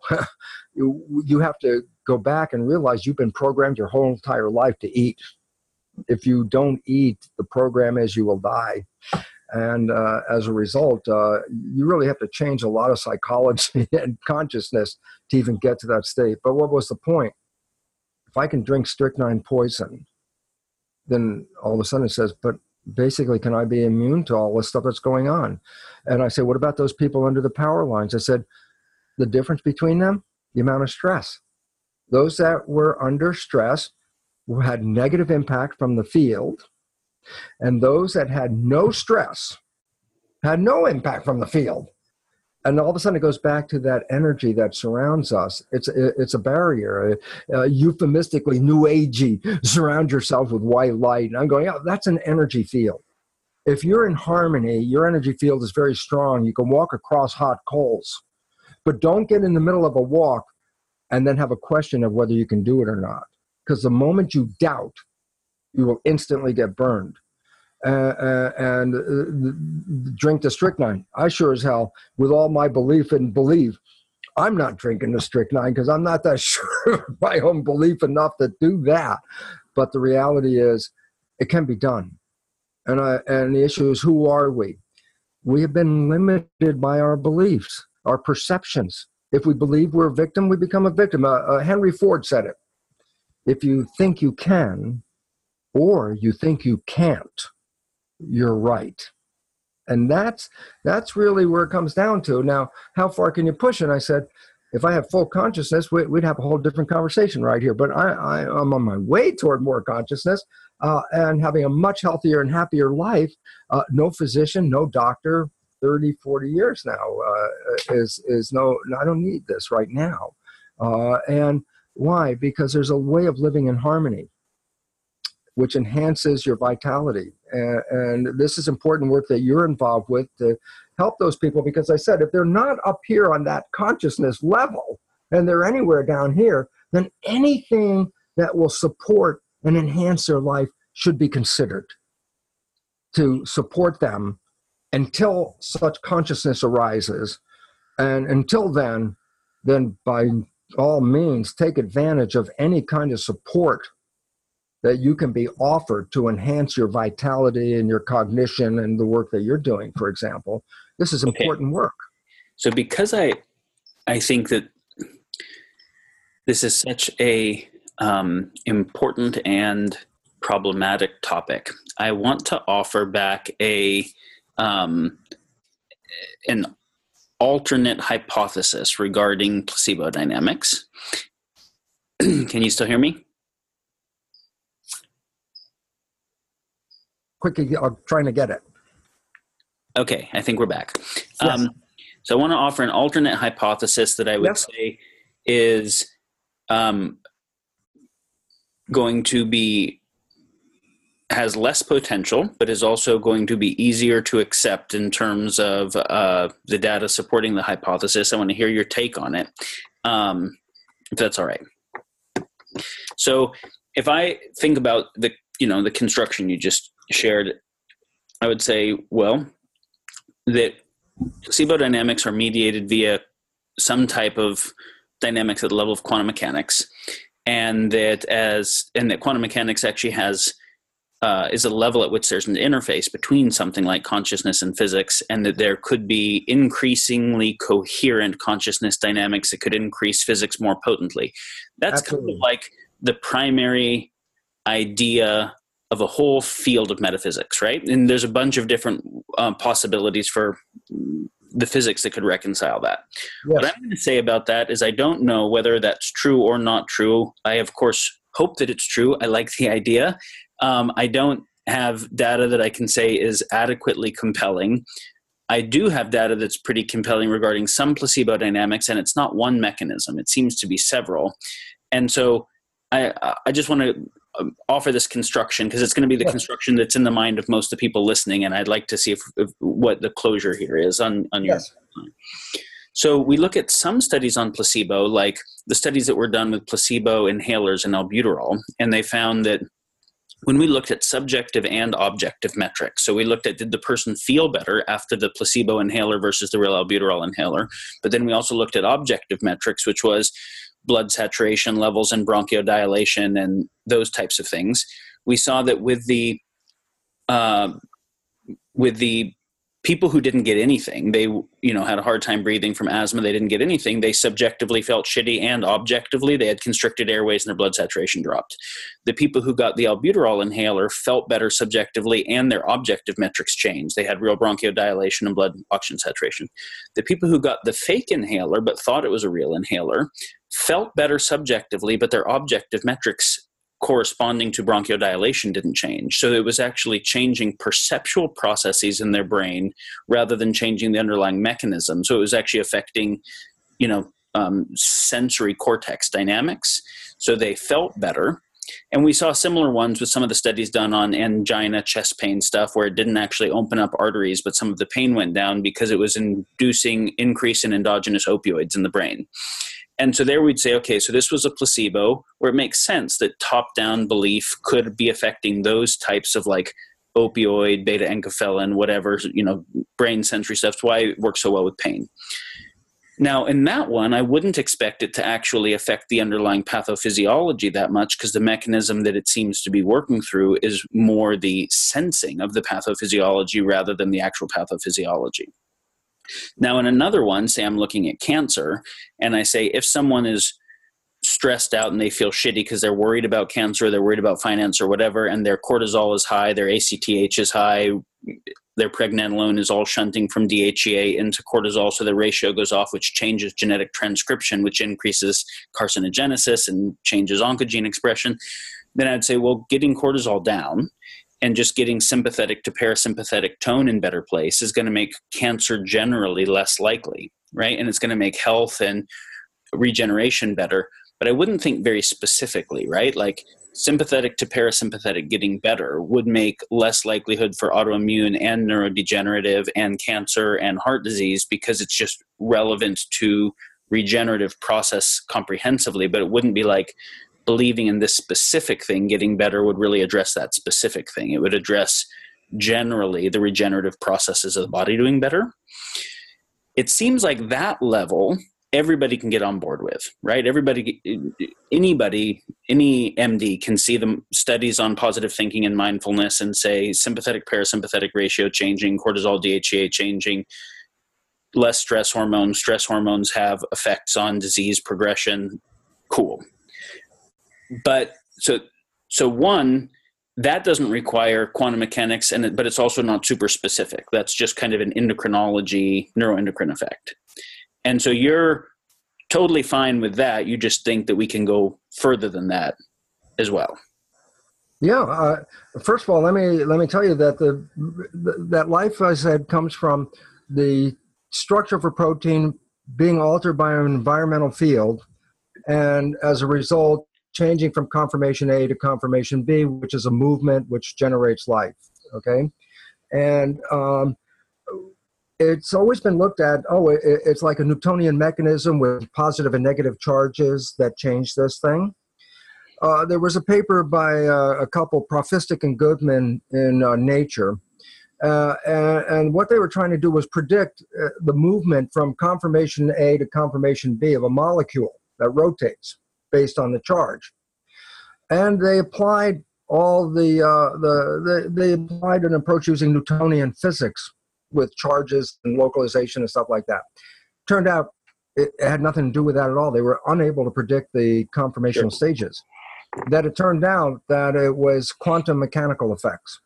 you, you have to go back and realize you've been programmed your whole entire life to eat. If you don't eat, the program is you will die. And uh, as a result, uh, you really have to change a lot of psychology and consciousness to even get to that state. But what was the point? If I can drink strychnine poison, then all of a sudden it says, but basically, can I be immune to all this stuff that's going on? And I say, what about those people under the power lines? I said, the difference between them, the amount of stress. Those that were under stress had negative impact from the field, and those that had no stress had no impact from the field. And all of a sudden it goes back to that energy that surrounds us. It's, it's a barrier. Uh, euphemistically, new agey, surround yourself with white light. And I'm going, oh, that's an energy field. If you're in harmony, your energy field is very strong. You can walk across hot coals, but don't get in the middle of a walk and then have a question of whether you can do it or not. Because the moment you doubt, you will instantly get burned. Uh, uh, and uh, drink the strychnine. I sure as hell, with all my belief in belief, I'm not drinking the strychnine because I'm not that sure of my own belief enough to do that. But the reality is it can be done. And, I, and the issue is, who are we? We have been limited by our beliefs, our perceptions. If we believe we're a victim, we become a victim. Uh, uh, Henry Ford said it. If you think you can or you think you can't, you're right. And that's that's really where it comes down to. Now, how far can you push it? I said, if I had full consciousness, we, we'd have a whole different conversation right here. But I, I, I'm on my way toward more consciousness uh, and having a much healthier and happier life. Uh, no physician, no doctor, thirty, forty years now uh, is, is no, I don't need this right now. Uh, and why? Because there's a way of living in harmony, which enhances your vitality. And, and this is important work that you're involved with to help those people, because I said, if they're not up here on that consciousness level and they're anywhere down here, then anything that will support and enhance their life should be considered to support them until such consciousness arises. And until then, then by all means, take advantage of any kind of support that you can be offered to enhance your vitality and your cognition and the work that you're doing, for example. This is important okay. work. So because I, I think that this is such a um, important and problematic topic, I want to offer back a, um, an alternate hypothesis regarding placebo dynamics. Can you still hear me? Quickly, I'm trying to get it. Okay, I think we're back. Yes. Um, so I want to offer an alternate hypothesis that I would yep. say is um, going to be, has less potential, but is also going to be easier to accept in terms of uh, the data supporting the hypothesis. I want to hear your take on it, um, if that's all right. So if I think about the, you know, the construction you just shared, I would say, well, that placebo dynamics are mediated via some type of dynamics at the level of quantum mechanics, and that as and that quantum mechanics actually has uh, is a level at which there's an interface between something like consciousness and physics, and that there could be increasingly coherent consciousness dynamics that could increase physics more potently. That's Absolutely. Kind of like the primary idea of a whole field of metaphysics, right? And there's a bunch of different uh, possibilities for the physics that could reconcile that. Yes. What I'm going to say about that is I don't know whether that's true or not true. I, of course, hope that it's true. I like the idea. Um, I don't have data that I can say is adequately compelling. I do have data that's pretty compelling regarding some placebo dynamics, and it's not one mechanism. It seems to be several. And so I, I just want to offer this construction because it's going to be the yes. construction that's in the mind of most of the people listening. And I'd like to see if, if what the closure here is on, on yes. your. So we look at some studies on placebo, like the studies that were done with placebo inhalers and albuterol. And they found that when we looked at subjective and objective metrics, so we looked at, did the person feel better after the placebo inhaler versus the real albuterol inhaler? But then we also looked at objective metrics, which was blood saturation levels and bronchodilation and those types of things. We saw that with the uh, with the people who didn't get anything, they, you know, had a hard time breathing from asthma, they didn't get anything, they subjectively felt shitty, and objectively they had constricted airways and their blood saturation dropped. The people who got the albuterol inhaler felt better subjectively, and their objective metrics changed. They had real bronchodilation and blood oxygen saturation. The people who got the fake inhaler but thought it was a real inhaler felt better subjectively, but their objective metrics corresponding to bronchodilation didn't change. So it was actually changing perceptual processes in their brain rather than changing the underlying mechanism. So it was actually affecting, you know, um, sensory cortex dynamics. So they felt better. And we saw similar ones with some of the studies done on angina, chest pain stuff, where it didn't actually open up arteries, but some of the pain went down because it was inducing increase in endogenous opioids in the brain. And so there we'd say, okay, so this was a placebo, where it makes sense that top-down belief could be affecting those types of like opioid, beta-enkephalin, whatever, you know, brain sensory stuff. That's why it works so well with pain. Now, in that one, I wouldn't expect it to actually affect the underlying pathophysiology that much, because the mechanism that it seems to be working through is more the sensing of the pathophysiology rather than the actual pathophysiology. Now, in another one, say I'm looking at cancer, and I say if someone is stressed out and they feel shitty because they're worried about cancer, they're worried about finance or whatever, and their cortisol is high, their A C T H is high, their pregnenolone is all shunting from D H E A into cortisol, so the ratio goes off, which changes genetic transcription, which increases carcinogenesis and changes oncogene expression, then I'd say, well, getting cortisol down and just getting sympathetic to parasympathetic tone in better place is going to make cancer generally less likely, right? And it's going to make health and regeneration better. But I wouldn't think very specifically, right? Like sympathetic to parasympathetic getting better would make less likelihood for autoimmune and neurodegenerative and cancer and heart disease, because it's just relevant to regenerative process comprehensively. But it wouldn't be like believing in this specific thing getting better would really address that specific thing. It would address generally the regenerative processes of the body doing better. It seems like that level everybody can get on board with, right? Everybody, anybody, any M D can see the studies on positive thinking and mindfulness and say sympathetic parasympathetic ratio changing, cortisol D H E A changing, less stress hormones, stress hormones have effects on disease progression. Cool. But so, so one, that doesn't require quantum mechanics, and it, but it's also not super specific. That's just kind of an endocrinology, neuroendocrine effect. And so you're totally fine with that. You just think that we can go further than that as well. Yeah. Uh, first of all, let me let me tell you that the, the that life, I said, comes from the structure of a protein being altered by an environmental field, and as a result, changing from conformation A to conformation B, which is a movement which generates life, okay? And um, it's always been looked at, oh, it, it's like a Newtonian mechanism with positive and negative charges that change this thing. Uh, there was a paper by uh, a couple, Profistic and Goodman, in uh, Nature, uh, and, and what they were trying to do was predict uh, the movement from conformation A to conformation B of a molecule that rotates based on the charge. And they applied all the, uh, the, the, they applied an approach using Newtonian physics with charges and localization and stuff like that. Turned out it had nothing to do with that at all. They were unable to predict the conformational stages. That it turned out that it was quantum mechanical effects,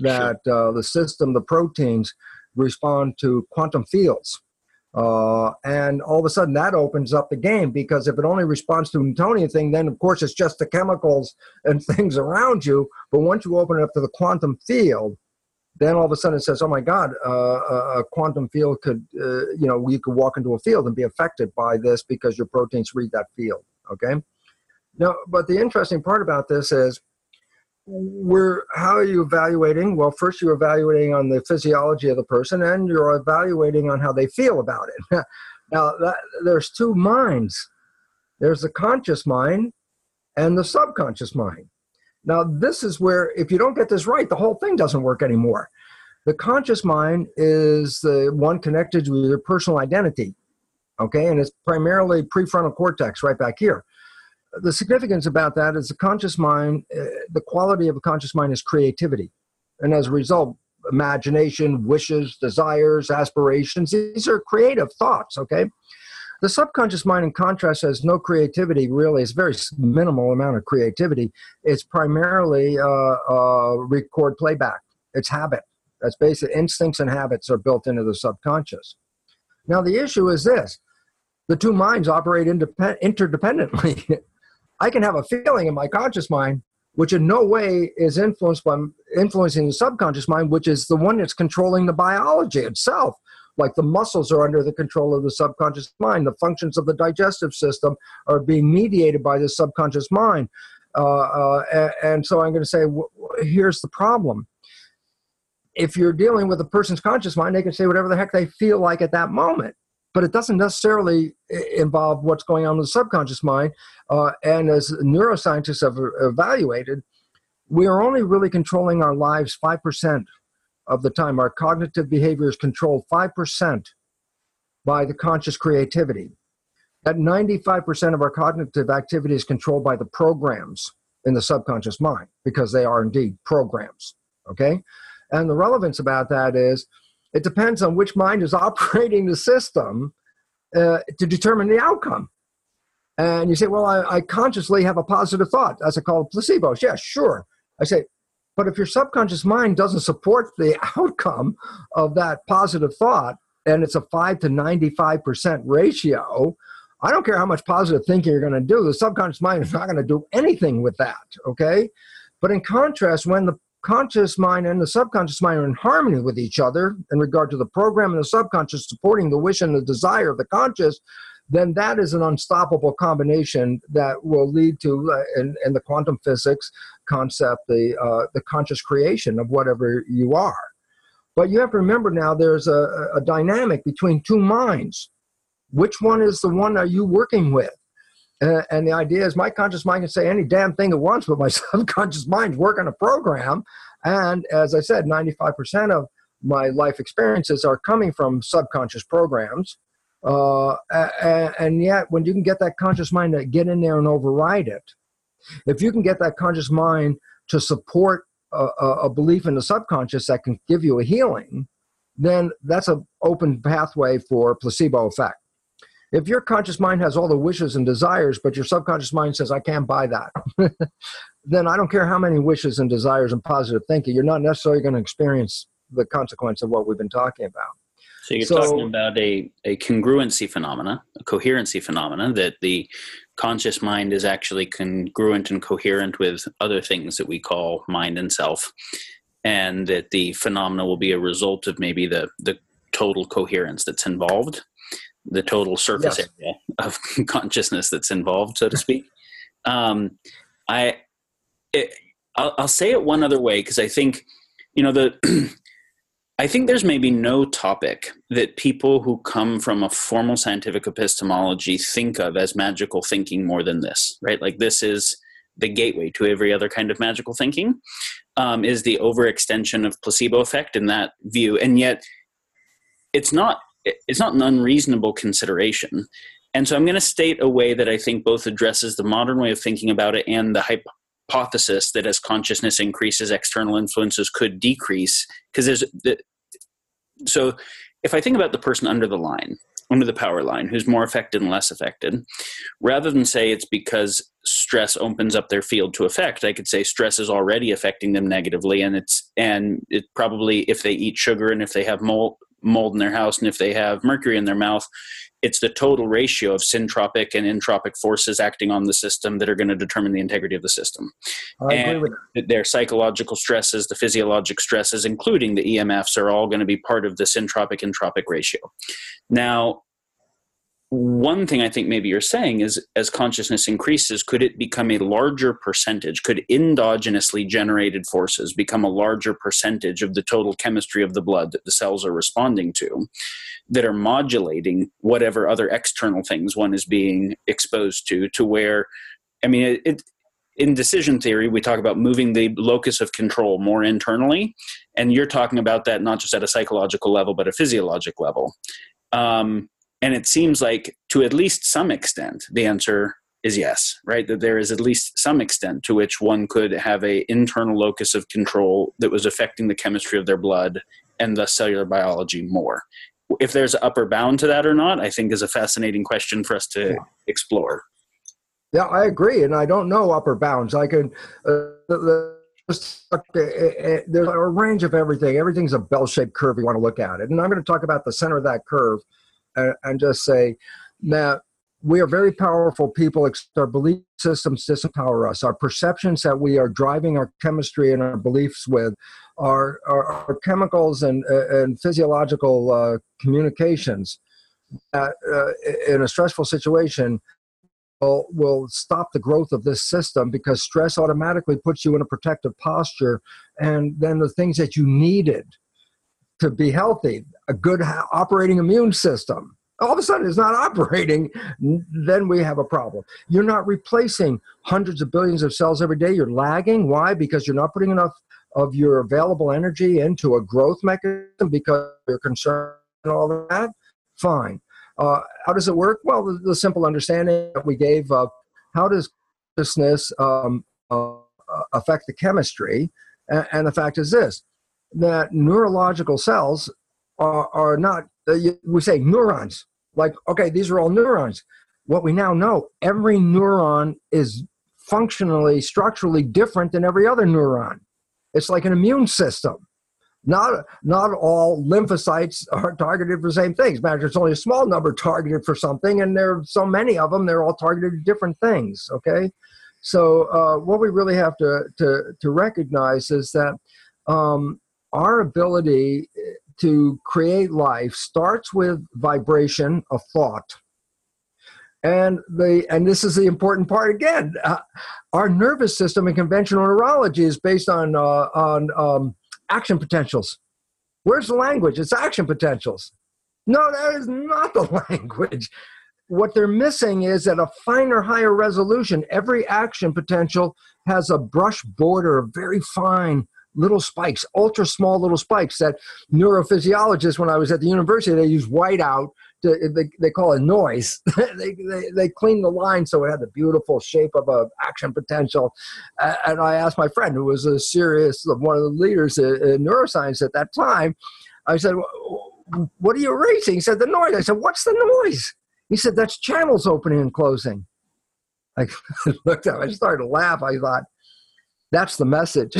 that uh, the system, the proteins, respond to quantum fields. Uh, and all of a sudden that opens up the game, because if it only responds to a Newtonian thing, then of course it's just the chemicals and things around you. But once you open it up to the quantum field, then all of a sudden it says, oh my God, uh, a quantum field could, uh, you know, you could walk into a field and be affected by this because your proteins read that field. Okay. Now, but the interesting part about this is we're, how are you evaluating? Well, first you're evaluating on the physiology of the person, and you're evaluating on how they feel about it. Now, that, there's two minds. There's the conscious mind and the subconscious mind. Now, this is where, if you don't get this right, the whole thing doesn't work anymore. The conscious mind is the one connected with your personal identity, okay? And it's primarily prefrontal cortex right back here. The significance about that is the conscious mind, uh, the quality of a conscious mind is creativity. And as a result, imagination, wishes, desires, aspirations. These are creative thoughts, okay? The subconscious mind, in contrast, has no creativity, really. It's a very minimal amount of creativity. It's primarily uh, uh, record playback. It's habit. That's basic. Instincts and habits are built into the subconscious. Now, the issue is this. The two minds operate independ- interdependently. I can have a feeling in my conscious mind, which in no way is influenced by influencing the subconscious mind, which is the one that's controlling the biology itself. Like the muscles are under the control of the subconscious mind. The functions of the digestive system are being mediated by the subconscious mind. Uh, uh, and, and so I'm going to say, w- here's the problem. If you're dealing with a person's conscious mind, they can say whatever the heck they feel like at that moment. But it doesn't necessarily involve what's going on in the subconscious mind. Uh, and as neuroscientists have evaluated, we are only really controlling our lives five percent of the time. Our cognitive behavior is controlled five percent by the conscious creativity. That ninety-five percent of our cognitive activity is controlled by the programs in the subconscious mind, because they are indeed programs, okay? And the relevance about that is, it depends on which mind is operating the system uh, to determine the outcome. And you say, well, I, I consciously have a positive thought. That's a called placebo. Yeah, sure. I say, but if your subconscious mind doesn't support the outcome of that positive thought, and it's a five to ninety-five percent ratio, I don't care how much positive thinking you're going to do. The subconscious mind is not going to do anything with that, okay? But in contrast, when the conscious mind and the subconscious mind are in harmony with each other in regard to the program and the subconscious supporting the wish and the desire of the conscious, then that is an unstoppable combination that will lead to, uh, in, in the quantum physics concept, the uh, the conscious creation of whatever you are. But you have to remember now there's a, a dynamic between two minds. Which one is the one are you working with? Uh, and the idea is my conscious mind can say any damn thing it wants, but my subconscious mind's working a program. And as I said, ninety-five percent of my life experiences are coming from subconscious programs. Uh, and, and yet when you can get that conscious mind to get in there and override it, if you can get that conscious mind to support a, a belief in the subconscious that can give you a healing, then that's an open pathway for placebo effect. If your conscious mind has all the wishes and desires, but your subconscious mind says, I can't buy that, then I don't care how many wishes and desires and positive thinking, you're not necessarily going to experience the consequence of what we've been talking about. So you're so, talking about a, a congruency phenomena, a coherency phenomena, that the conscious mind is actually congruent and coherent with other things that we call mind and self, and that the phenomena will be a result of maybe the, the total coherence that's involved. The total surface yes. area of consciousness that's involved, so to speak. Um, I, it, I'll, I'll say it one other way, because I think, you know, the, I think there's maybe no topic that people who come from a formal scientific epistemology think of as magical thinking more than this, right? Like this is the gateway to every other kind of magical thinking, um, is the overextension of placebo effect in that view. And yet it's not, it's not an unreasonable consideration. And so I'm going to state a way that I think both addresses the modern way of thinking about it and the hypothesis that as consciousness increases, external influences could decrease. Because there's the, so if I think about the person under the line, under the power line, who's more affected and less affected, rather than say it's because stress opens up their field to affect, I could say stress is already affecting them negatively. And it's, and it probably, if they eat sugar and if they have mold, mold in their house, and if they have mercury in their mouth, it's the total ratio of syntropic and entropic forces acting on the system that are going to determine the integrity of the system. I and agree with that. Their psychological stresses, the physiologic stresses, including the E M Fs, are all going to be part of the syntropic entropic ratio. Now, one thing I think maybe you're saying is, as consciousness increases, could it become a larger percentage? Could endogenously generated forces become a larger percentage of the total chemistry of the blood that the cells are responding to, that are modulating whatever other external things one is being exposed to, to where, I mean, it, it, in decision theory, we talk about moving the locus of control more internally, and you're talking about that not just at a psychological level, but a physiologic level. Um, And it seems like, to at least some extent, the answer is yes, right? That there is at least some extent to which one could have an internal locus of control that was affecting the chemistry of their blood and thus cellular biology more. If there's an upper bound to that or not, I think is a fascinating question for us to yeah. explore. Yeah, I agree. And I don't know upper bounds. I could, uh, there's a range of everything. Everything's a bell-shaped curve. You want to look at it. And I'm going to talk about the center of that curve and, and just say that we are very powerful people, except our belief systems disempower us. Our perceptions that we are driving our chemistry and our beliefs with are, are, are chemicals and, and physiological uh, communications that, uh, in a stressful situation will, will stop the growth of this system, because stress automatically puts you in a protective posture. And then the things that you needed to be healthy, a good operating immune system, all of a sudden it's not operating, then we have a problem. You're not replacing hundreds of billions of cells every day. You're lagging. Why? Because you're not putting enough of your available energy into a growth mechanism because you're concerned and all that. Fine. Uh, how does it work? Well, the, the simple understanding that we gave of how does consciousness um, uh, affect the chemistry? And, and the fact is this, that neurological cells are, are not, uh, you, we say neurons. Like, okay, these are all neurons. What we now know, every neuron is functionally, structurally different than every other neuron. It's like an immune system. Not, not all lymphocytes are targeted for the same things. Imagine it's only a small number targeted for something, and there are so many of them, they're all targeted to different things, okay? So uh, what we really have to, to, to recognize is that um, our ability to create life starts with vibration of thought. And, the, and this is the important part again. Uh, our nervous system in conventional neurology is based on, uh, on um, action potentials. Where's the language? It's action potentials. No, that is not the language. What they're missing is at a finer, higher resolution, every action potential has a brush border of very fine little spikes, ultra small little spikes that neurophysiologists, when I was at the university, they use whiteout. To, they, they call it noise. they, they, they cleaned the line so it had the beautiful shape of an action potential. Uh, and I asked my friend, who was a serious, one of the leaders in, in neuroscience at that time, I said, what are you erasing? He said, the noise. I said, what's the noise? He said, that's channels opening and closing. I looked at him, I started to laugh. I thought, that's the message.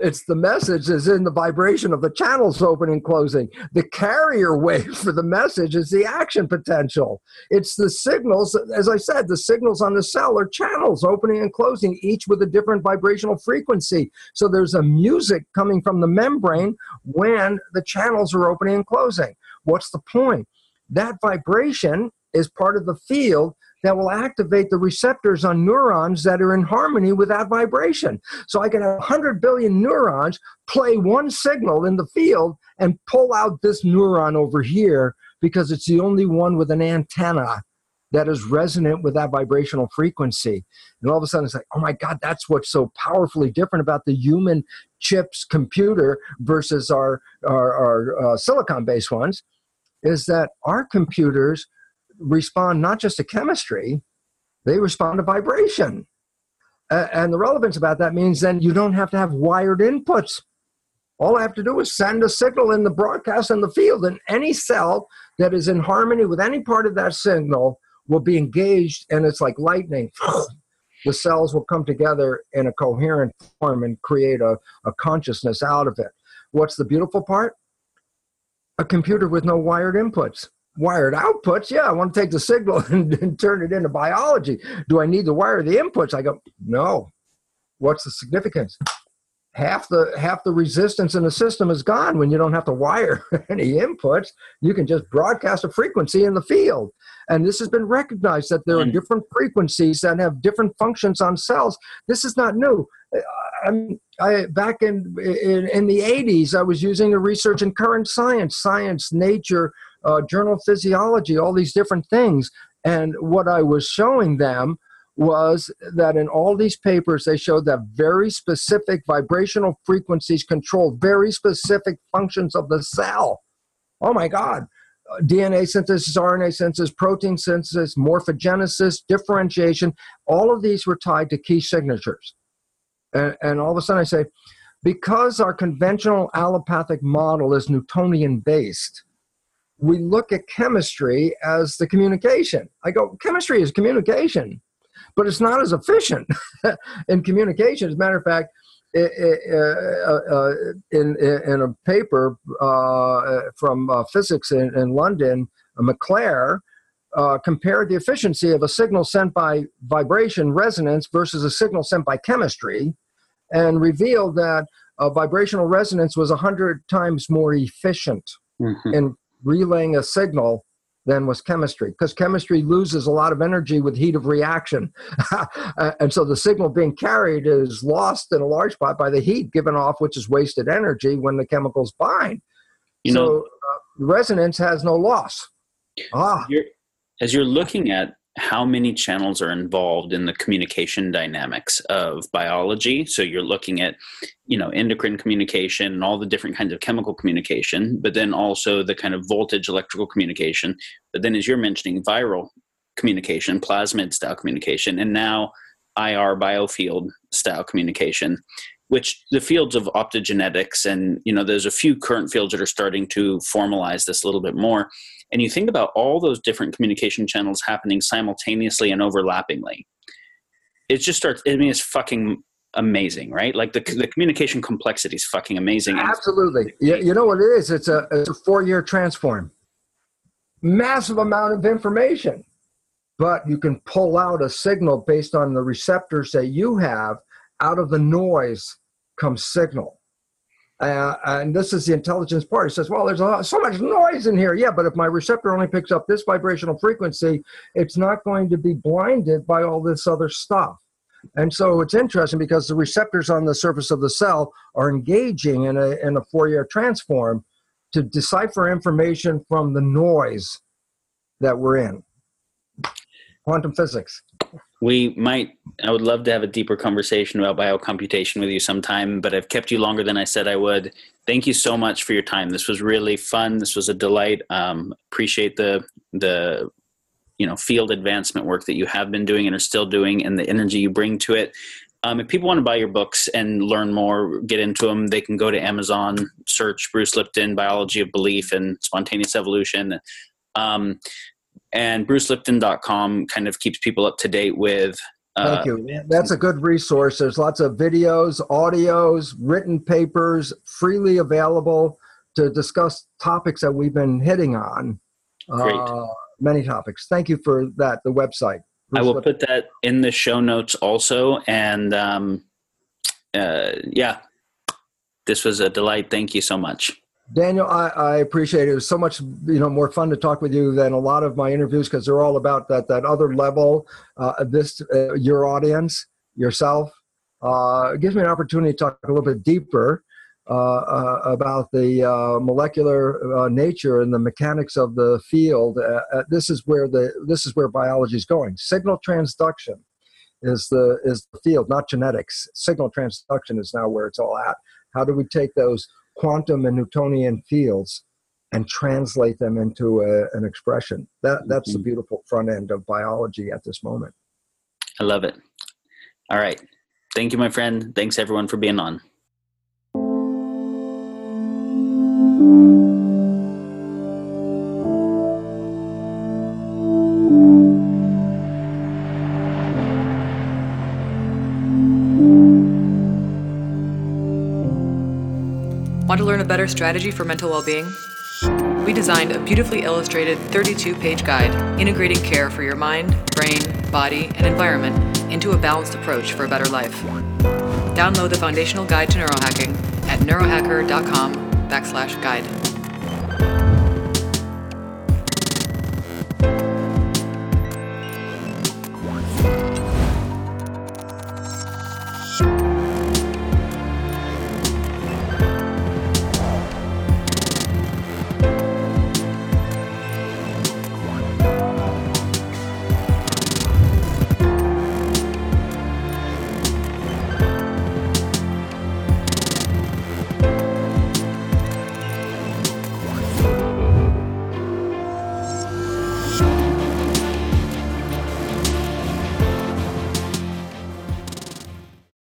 It's the message is in the vibration of the channels opening and closing. The carrier wave for the message is the action potential. It's the signals, as I said, the signals on the cell are channels opening and closing, each with a different vibrational frequency. So there's a music coming from the membrane when the channels are opening and closing. What's the point? That vibration is part of the field that will activate the receptors on neurons that are in harmony with that vibration. So I can have one hundred billion neurons play one signal in the field and pull out this neuron over here because it's the only one with an antenna that is resonant with that vibrational frequency. And all of a sudden it's like, oh my God, that's what's so powerfully different about the human chips computer versus our, our, our uh, silicon-based ones, is that our computers respond not just to chemistry, they respond to vibration. Uh, and the relevance about that means then you don't have to have wired inputs. All I have to do is send a signal in the broadcast in the field, and any cell that is in harmony with any part of that signal will be engaged, and it's like lightning. The cells will come together in a coherent form and create a, a consciousness out of it. What's the beautiful part? A computer with no wired inputs. Wired outputs, yeah, I want to take the signal and, and turn it into biology. Do I need to wire the inputs? I go, no. What's the significance? Half the, half the resistance in the system is gone when you don't have to wire any inputs. You can just broadcast a frequency in the field. And this has been recognized that there are different frequencies that have different functions on cells. This is not new. I'm, I, back in, in, in the eighties, I was using a research in current science, science, nature, Uh, journal physiology, all these different things. And what I was showing them was that in all these papers, they showed that very specific vibrational frequencies control very specific functions of the cell. Oh my God. D N A synthesis, R N A synthesis, protein synthesis, morphogenesis, differentiation, all of these were tied to key signatures. And, and all of a sudden I say, because our conventional allopathic model is Newtonian-based, we look at chemistry as the communication. I go, chemistry is communication, but it's not as efficient in communication. As a matter of fact, It, it, uh, uh, in, in a paper uh, from uh, physics in, in London, McClare uh, compared the efficiency of a signal sent by vibration resonance versus a signal sent by chemistry, and revealed that uh, vibrational resonance was one hundred times more efficient mm-hmm. in relaying a signal than was chemistry, because chemistry loses a lot of energy with heat of reaction. And so the signal being carried is lost in a large part by the heat given off, which is wasted energy when the chemicals bind. You so know, uh, resonance has no loss. Ah. You're, as you're looking at how many channels are involved in the communication dynamics of biology, so you're looking at, you know, endocrine communication and all the different kinds of chemical communication, but then also the kind of voltage electrical communication, but then as you're mentioning, viral communication, plasmid style communication, and now I R biofield style communication, which the fields of optogenetics, and, you know, there's a few current fields that are starting to formalize this a little bit more. And you think about all those different communication channels happening simultaneously and overlappingly. It just starts, I mean, it's fucking amazing, right? Like the, the communication complexity is fucking amazing. Absolutely. Yeah, you know what it is? It's a, it's a four-year transform. Massive amount of information. But you can pull out a signal based on the receptors that you have. Out of the noise comes signal. Uh, and this is the intelligence part. It says, well, there's a lot, so much noise in here. Yeah, but if my receptor only picks up this vibrational frequency, it's not going to be blinded by all this other stuff. And so it's interesting because the receptors on the surface of the cell are engaging in a, in a Fourier transform to decipher information from the noise that we're in. Quantum physics. We might, I would love to have a deeper conversation about biocomputation with you sometime, but I've kept you longer than I said I would. Thank you so much for your time. This was really fun. This was a delight. Um, appreciate the, the, you know, field advancement work that you have been doing and are still doing, and the energy you bring to it. Um, if people want to buy your books and learn more, get into them, they can go to Amazon, search Bruce Lipton, Biology of Belief and Spontaneous Evolution. Um, And bruce lipton dot com kind of keeps people up to date with. Uh, Thank you. That's a good resource. There's lots of videos, audios, written papers freely available to discuss topics that we've been hitting on. Great. Uh, many topics. Thank you for that, the website. Bruce I will Lipton. Put that in the show notes also. And um, uh, yeah, this was a delight. Thank you so much. Daniel, I, I appreciate it. It was so much, you know, more fun to talk with you than a lot of my interviews, because they're all about that that other level. Uh, this, uh, your audience, yourself, uh, it gives me an opportunity to talk a little bit deeper uh, uh, about the uh, molecular uh, nature and the mechanics of the field. Uh, uh, this is where the this is where biology is going. Signal transduction is the is the field, not genetics. Signal transduction is now where it's all at. How do we take those quantum and Newtonian fields and translate them into a, an expression? That, that's mm-hmm. the beautiful front end of biology at this moment. I love it. All right. Thank you, my friend. Thanks, everyone, for being on. Want to learn a better strategy for mental well-being? We designed a beautifully illustrated thirty-two page guide integrating care for your mind, brain, body, and environment into a balanced approach for a better life. Download the foundational guide to neurohacking at neurohacker dot com backslash guide.